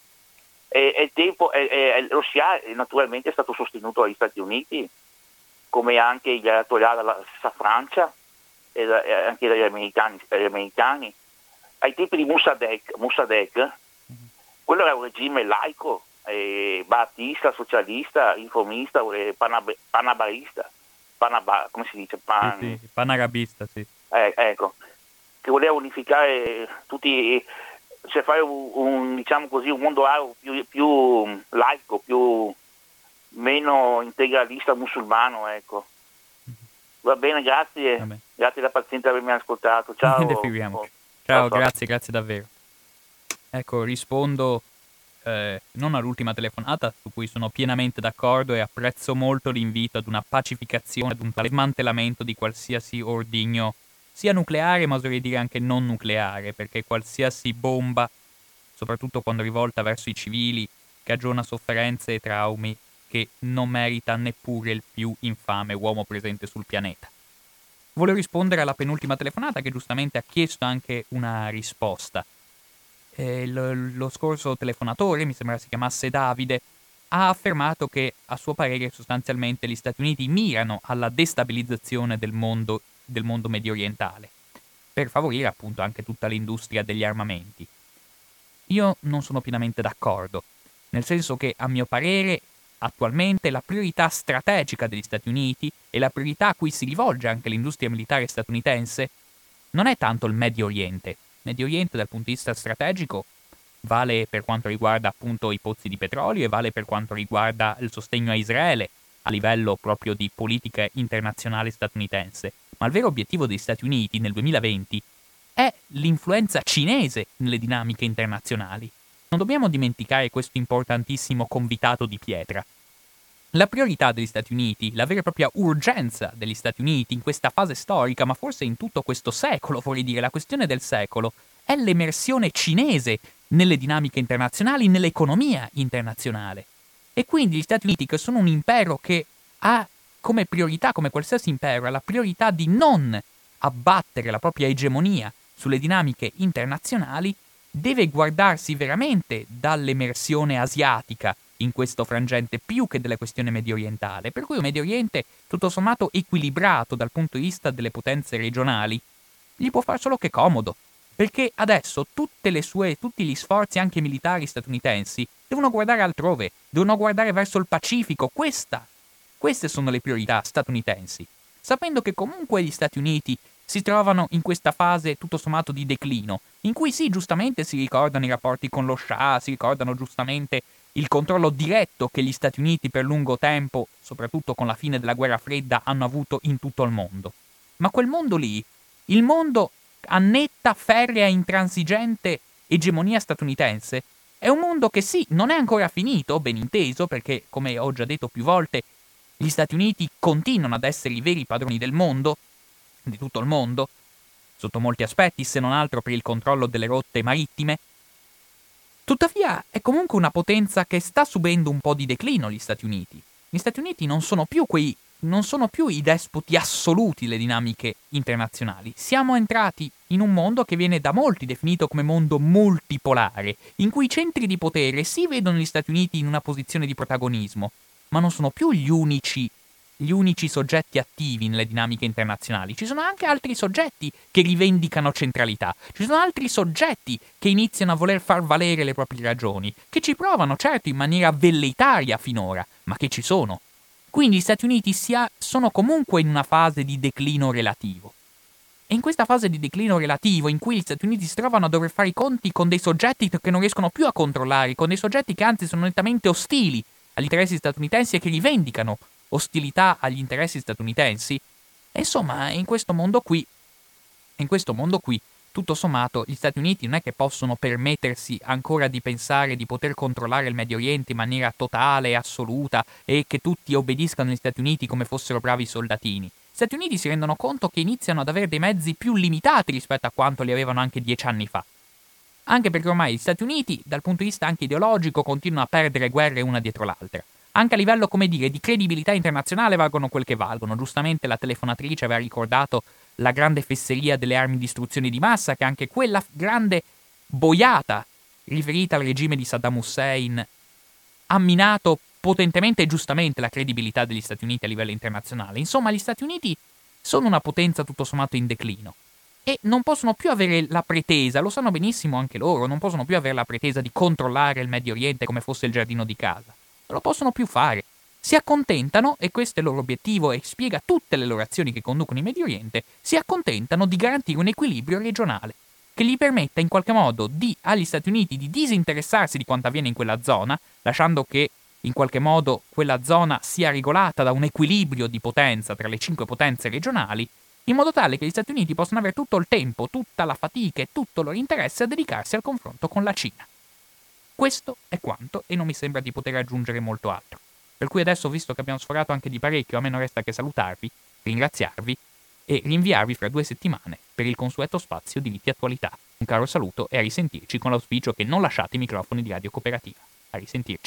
E il tempo, e, e, lo Shia naturalmente è stato sostenuto dagli Stati Uniti, come anche gli ayatollah dalla Francia e, da, e anche dagli americani, dagli americani. Ai tempi di Mossadegh, Mossadegh mm-hmm. quello era un regime laico, eh, battista, socialista, riformista, eh, panab- panabarista, panaba- come si dice? Pan- sì, sì, panarabista, sì. Eh, ecco, che voleva unificare tutti i... cioè fare un, un diciamo così un mondo arabo più, più laico, più meno integralista musulmano, ecco. Va bene, grazie. Va bene. Grazie della pazienza per avermi ascoltato. Ciao. oh, Ciao, grazie, grazie davvero. Ecco, rispondo eh, non all'ultima telefonata, su cui sono pienamente d'accordo e apprezzo molto l'invito ad una pacificazione, ad un smantellamento di qualsiasi ordigno, sia nucleare, ma oserei dire anche non nucleare, perché qualsiasi bomba, soprattutto quando rivolta verso i civili, cagiona sofferenze e traumi che non merita neppure il più infame uomo presente sul pianeta. Volevo rispondere alla penultima telefonata, che giustamente ha chiesto anche una risposta. Eh, lo, lo scorso telefonatore, mi sembra si chiamasse Davide, ha affermato che, a suo parere, sostanzialmente gli Stati Uniti mirano alla destabilizzazione del mondo del mondo medio orientale, per favorire appunto anche tutta l'industria degli armamenti. Io non sono pienamente d'accordo, nel senso che a mio parere attualmente la priorità strategica degli Stati Uniti e la priorità a cui si rivolge anche l'industria militare statunitense non è tanto il Medio Oriente. Il Medio Oriente dal punto di vista strategico vale per quanto riguarda appunto i pozzi di petrolio e vale per quanto riguarda il sostegno a Israele a livello proprio di politica internazionale statunitense. Ma il vero obiettivo degli Stati Uniti nel duemilaventi è l'influenza cinese nelle dinamiche internazionali. Non dobbiamo dimenticare questo importantissimo convitato di pietra. La priorità degli Stati Uniti, la vera e propria urgenza degli Stati Uniti in questa fase storica, ma forse in tutto questo secolo, vorrei dire, la questione del secolo, è l'emersione cinese nelle dinamiche internazionali, nell'economia internazionale. E quindi gli Stati Uniti, che sono un impero che ha come priorità, come qualsiasi impero, la priorità di non abbattere la propria egemonia sulle dinamiche internazionali, deve guardarsi veramente dall'emersione asiatica in questo frangente più che della questione mediorientale, per cui un Medio Oriente tutto sommato equilibrato dal punto di vista delle potenze regionali gli può far solo che comodo, perché adesso tutte le sue, tutti gli sforzi anche militari statunitensi devono guardare altrove, devono guardare verso il Pacifico. Questa, queste sono le priorità statunitensi, sapendo che comunque gli Stati Uniti si trovano in questa fase tutto sommato di declino, in cui sì, giustamente si ricordano i rapporti con lo Shah, si ricordano giustamente il controllo diretto che gli Stati Uniti per lungo tempo, soprattutto con la fine della guerra fredda, hanno avuto in tutto il mondo. Ma quel mondo lì, il mondo a netta, ferrea, intransigente egemonia statunitense, è un mondo che sì, non è ancora finito, ben inteso, perché, come ho già detto più volte, gli Stati Uniti continuano ad essere i veri padroni del mondo, di tutto il mondo, sotto molti aspetti, se non altro per il controllo delle rotte marittime. Tuttavia è comunque una potenza che sta subendo un po' di declino, gli Stati Uniti. Gli Stati Uniti non sono più quei, non sono più i despoti assoluti delle dinamiche internazionali. Siamo entrati in un mondo che viene da molti definito come mondo multipolare, in cui i centri di potere si vedono gli Stati Uniti in una posizione di protagonismo, ma non sono più gli unici gli unici soggetti attivi nelle dinamiche internazionali. Ci sono anche altri soggetti che rivendicano centralità, ci sono altri soggetti che iniziano a voler far valere le proprie ragioni, che ci provano, certo, in maniera velleitaria finora, ma che ci sono. Quindi gli Stati Uniti sia, sono comunque in una fase di declino relativo. E in questa fase di declino relativo, in cui gli Stati Uniti si trovano a dover fare i conti con dei soggetti che non riescono più a controllare, con dei soggetti che anzi sono nettamente ostili agli interessi statunitensi e che rivendicano ostilità agli interessi statunitensi, insomma, in questo mondo qui, in questo mondo qui, tutto sommato, gli Stati Uniti non è che possono permettersi ancora di pensare di poter controllare il Medio Oriente in maniera totale e assoluta e che tutti obbediscano agli Stati Uniti come fossero bravi soldatini. Gli Stati Uniti si rendono conto che iniziano ad avere dei mezzi più limitati rispetto a quanto li avevano anche dieci anni fa. Anche perché ormai gli Stati Uniti, dal punto di vista anche ideologico, continuano a perdere guerre una dietro l'altra. Anche a livello, come dire, di credibilità internazionale valgono quel che valgono. Giustamente la telefonatrice aveva ricordato la grande fesseria delle armi di distruzione di massa, che anche quella grande boiata riferita al regime di Saddam Hussein ha minato potentemente e giustamente la credibilità degli Stati Uniti a livello internazionale. Insomma, gli Stati Uniti sono una potenza tutto sommato in declino e non possono più avere la pretesa, lo sanno benissimo anche loro, non possono più avere la pretesa di controllare il Medio Oriente come fosse il giardino di casa. Non lo possono più fare. Si accontentano, e questo è il loro obiettivo e spiega tutte le loro azioni che conducono in Medio Oriente, si accontentano di garantire un equilibrio regionale che gli permetta in qualche modo di, agli Stati Uniti di disinteressarsi di quanto avviene in quella zona, lasciando che in qualche modo quella zona sia regolata da un equilibrio di potenza tra le cinque potenze regionali, in modo tale che gli Stati Uniti possano avere tutto il tempo, tutta la fatica e tutto il loro interesse a dedicarsi al confronto con la Cina. Questo è quanto, e non mi sembra di poter aggiungere molto altro. Per cui adesso, visto che abbiamo sforato anche di parecchio, a me non resta che salutarvi, ringraziarvi e rinviarvi fra due settimane per il consueto spazio Diritti e Attualità. Un caro saluto e a risentirci, con l'auspicio che non lasciate i microfoni di Radio Cooperativa. A risentirci.